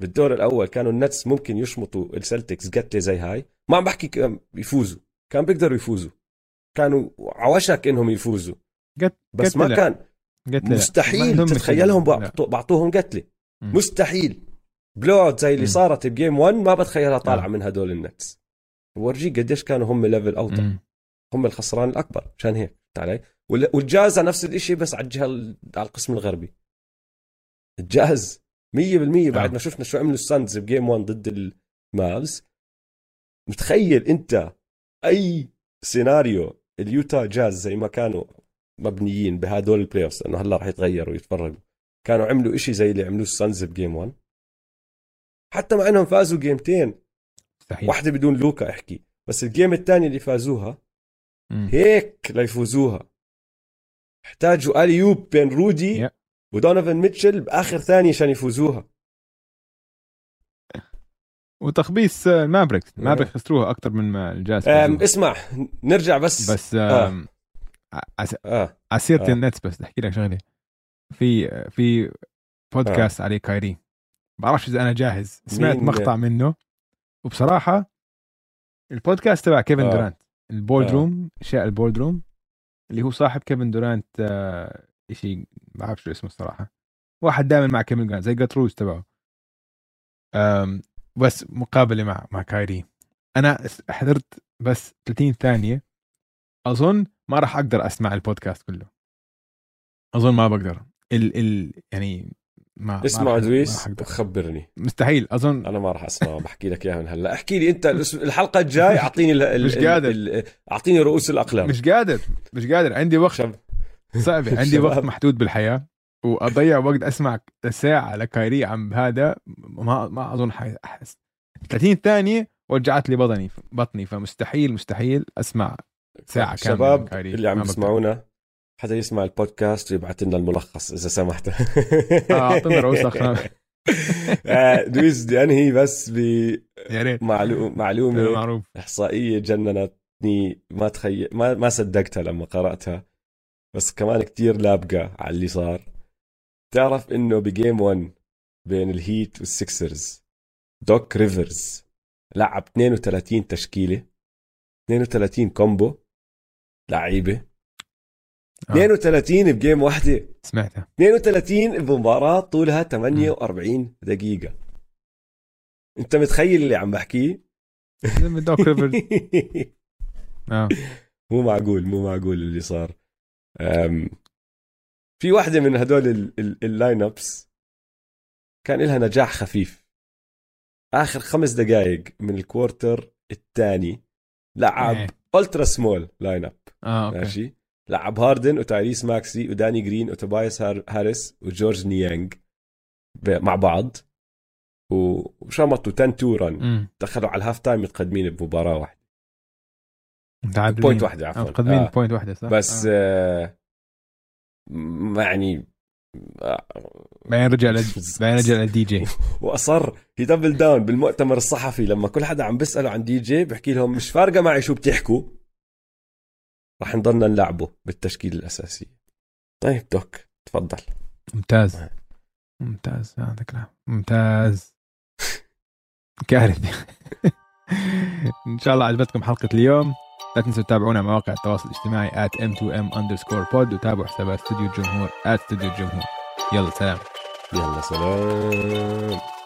بالدور الاول كانوا النتس ممكن يشمطوا السلتكس قتة زي هاي؟ ما عم بحكي كان يفوزوا، كان بيقدروا يفوزوا، كانوا عوشك انهم يفوزوا قت... بس ما كان قتلة. مستحيل ما تتخيلهم بعطو... بعطوهم قتلة، مستحيل بلوت زي اللي مم. صارت بجيم واحد ما بتخيلها طالعة مم. من هدول النتس. ورجيك قديش كانوا هم ليفل أوطى، مم. هم الخسران الأكبر عشان هيك، تعالي. والجاز نفس الاشي بس على الجهة على القسم الغربي، الجاز مية بالمية بعد آه. ما شفنا شو عملوا الساندز بجيم واحد ضد المافز. متخيل انت اي سيناريو اليوتا جاز زي ما كانوا مبنيين بهدول البلاي اوفز انه هلا راح يتغيروا ويتفرقوا، كانوا عملوا اشي زي اللي عملوه الساندز بجيم واحد، حتى مع انهم فازوا جيمتين صحيح. واحدة بدون لوكا احكي، بس الجيم الثانية اللي فازوها هيك ليفوزوها احتاجوا أليوب بين رودي yeah. ودونوفن ميتشل بآخر ثانية عشان يفوزوها، وتخبيص المابريكس المابريكس خسروها أكتر من ما الجاز. اسمع نرجع بس بس آه. عس... آه. عسيرة آه. النتس، بس أحكي لك شغلة في في بودكاست آه. عليه كايري، بعرفش إذا أنا جاهز، سمعت مقطع منه وبصراحة البودكاست تبع كيفن آه. دورانت البولد روم آه. شاء البولد روم اللي هو صاحب كيفن دورانت آه شيء ما بعرف شو اسمه الصراحه، واحد دائما مع كيفن دورانت زي جاتروز تبعه، بس مقابله مع مع كايري انا حضرت بس ثلاثين ثانيه، اظن ما راح اقدر اسمع البودكاست كله، اظن ما بقدر ال ال يعني ما اسمع دويس خبرني، مستحيل اظن انا ما راح اسمع، بحكي لك اياها من هلا. احكي لي انت الحلقه الجاي اعطيني ال... مش قادر ال... ال... اعطيني رؤوس الاقلام، مش قادر مش قادر عندي وقت صعب، عندي وقت محدود بالحياه، واضيع وقت اسمع ساعه لكايري عم هذا ما ما اظن ححس ثلاثين ثانيه ورجعت لي بطني بطني فمستحيل مستحيل اسمع ساعه كامله. شباب اللي عم يسمعونا حدا يسمع البودكاست ويبعث لنا الملخص إذا سمحت. أعطينا رؤوس أقلام. دويس دي أنهي بس بمعلومة إحصائية جننتني، ما تخيل ما ما صدقتها لما قرأتها، بس كمان كتير لابقة على اللي صار. تعرف إنه بجيم واحد بين الهيت والسيكسرز دوك ريفرز لعب اثنين وثلاثين تشكيلة، اثنين وثلاثين كومبو لعيبة، آه. اثنين وثلاثين بجيم واحدة سمعتها، اثنين وثلاثين بمباراة طولها ثمانية وأربعين دقيقة. انت متخيل اللي عم بحكيه؟ آه. مو معقول، مو معقول اللي صار. في واحدة من هدول اللاين أبس كان لها نجاح خفيف. آخر خمس دقائق من الكوارتر الثاني لعب ايه. ألترا سمول لاين أب، آه، ماشي، لعب هاردن وتايريس ماكسي وداني جرين وتوبايس هاريس وجورج نيانج مع بعض، وشمطوا تنتو رن، دخلوا على الهاف تايم متقدمين بمباراة واحدة، بوينت واحدة، عفوا متقدمين آه. بوينت واحدة صح، بس آه. يعني بعدين رجع لد... بعدين رجع للدي جي واصر يدبل داون بالمؤتمر الصحفي لما كل حدا عم بيساله عن دي جي بحكي لهم مش فارقه معي شو بتحكوا، راح نضلنا نلعبه بالتشكيل الاساسي. طيب دوك تفضل. ممتاز ممتاز هذا كلام ممتاز. كارثه. ان شاء الله عجبتكم حلقه اليوم. لا تنسوا تتابعونا على مواقع التواصل الاجتماعي at m two m underscore pod، وتابعوا حسابات استوديو الجمهور at studio الجمهور. يلا سلام. يلا سلام.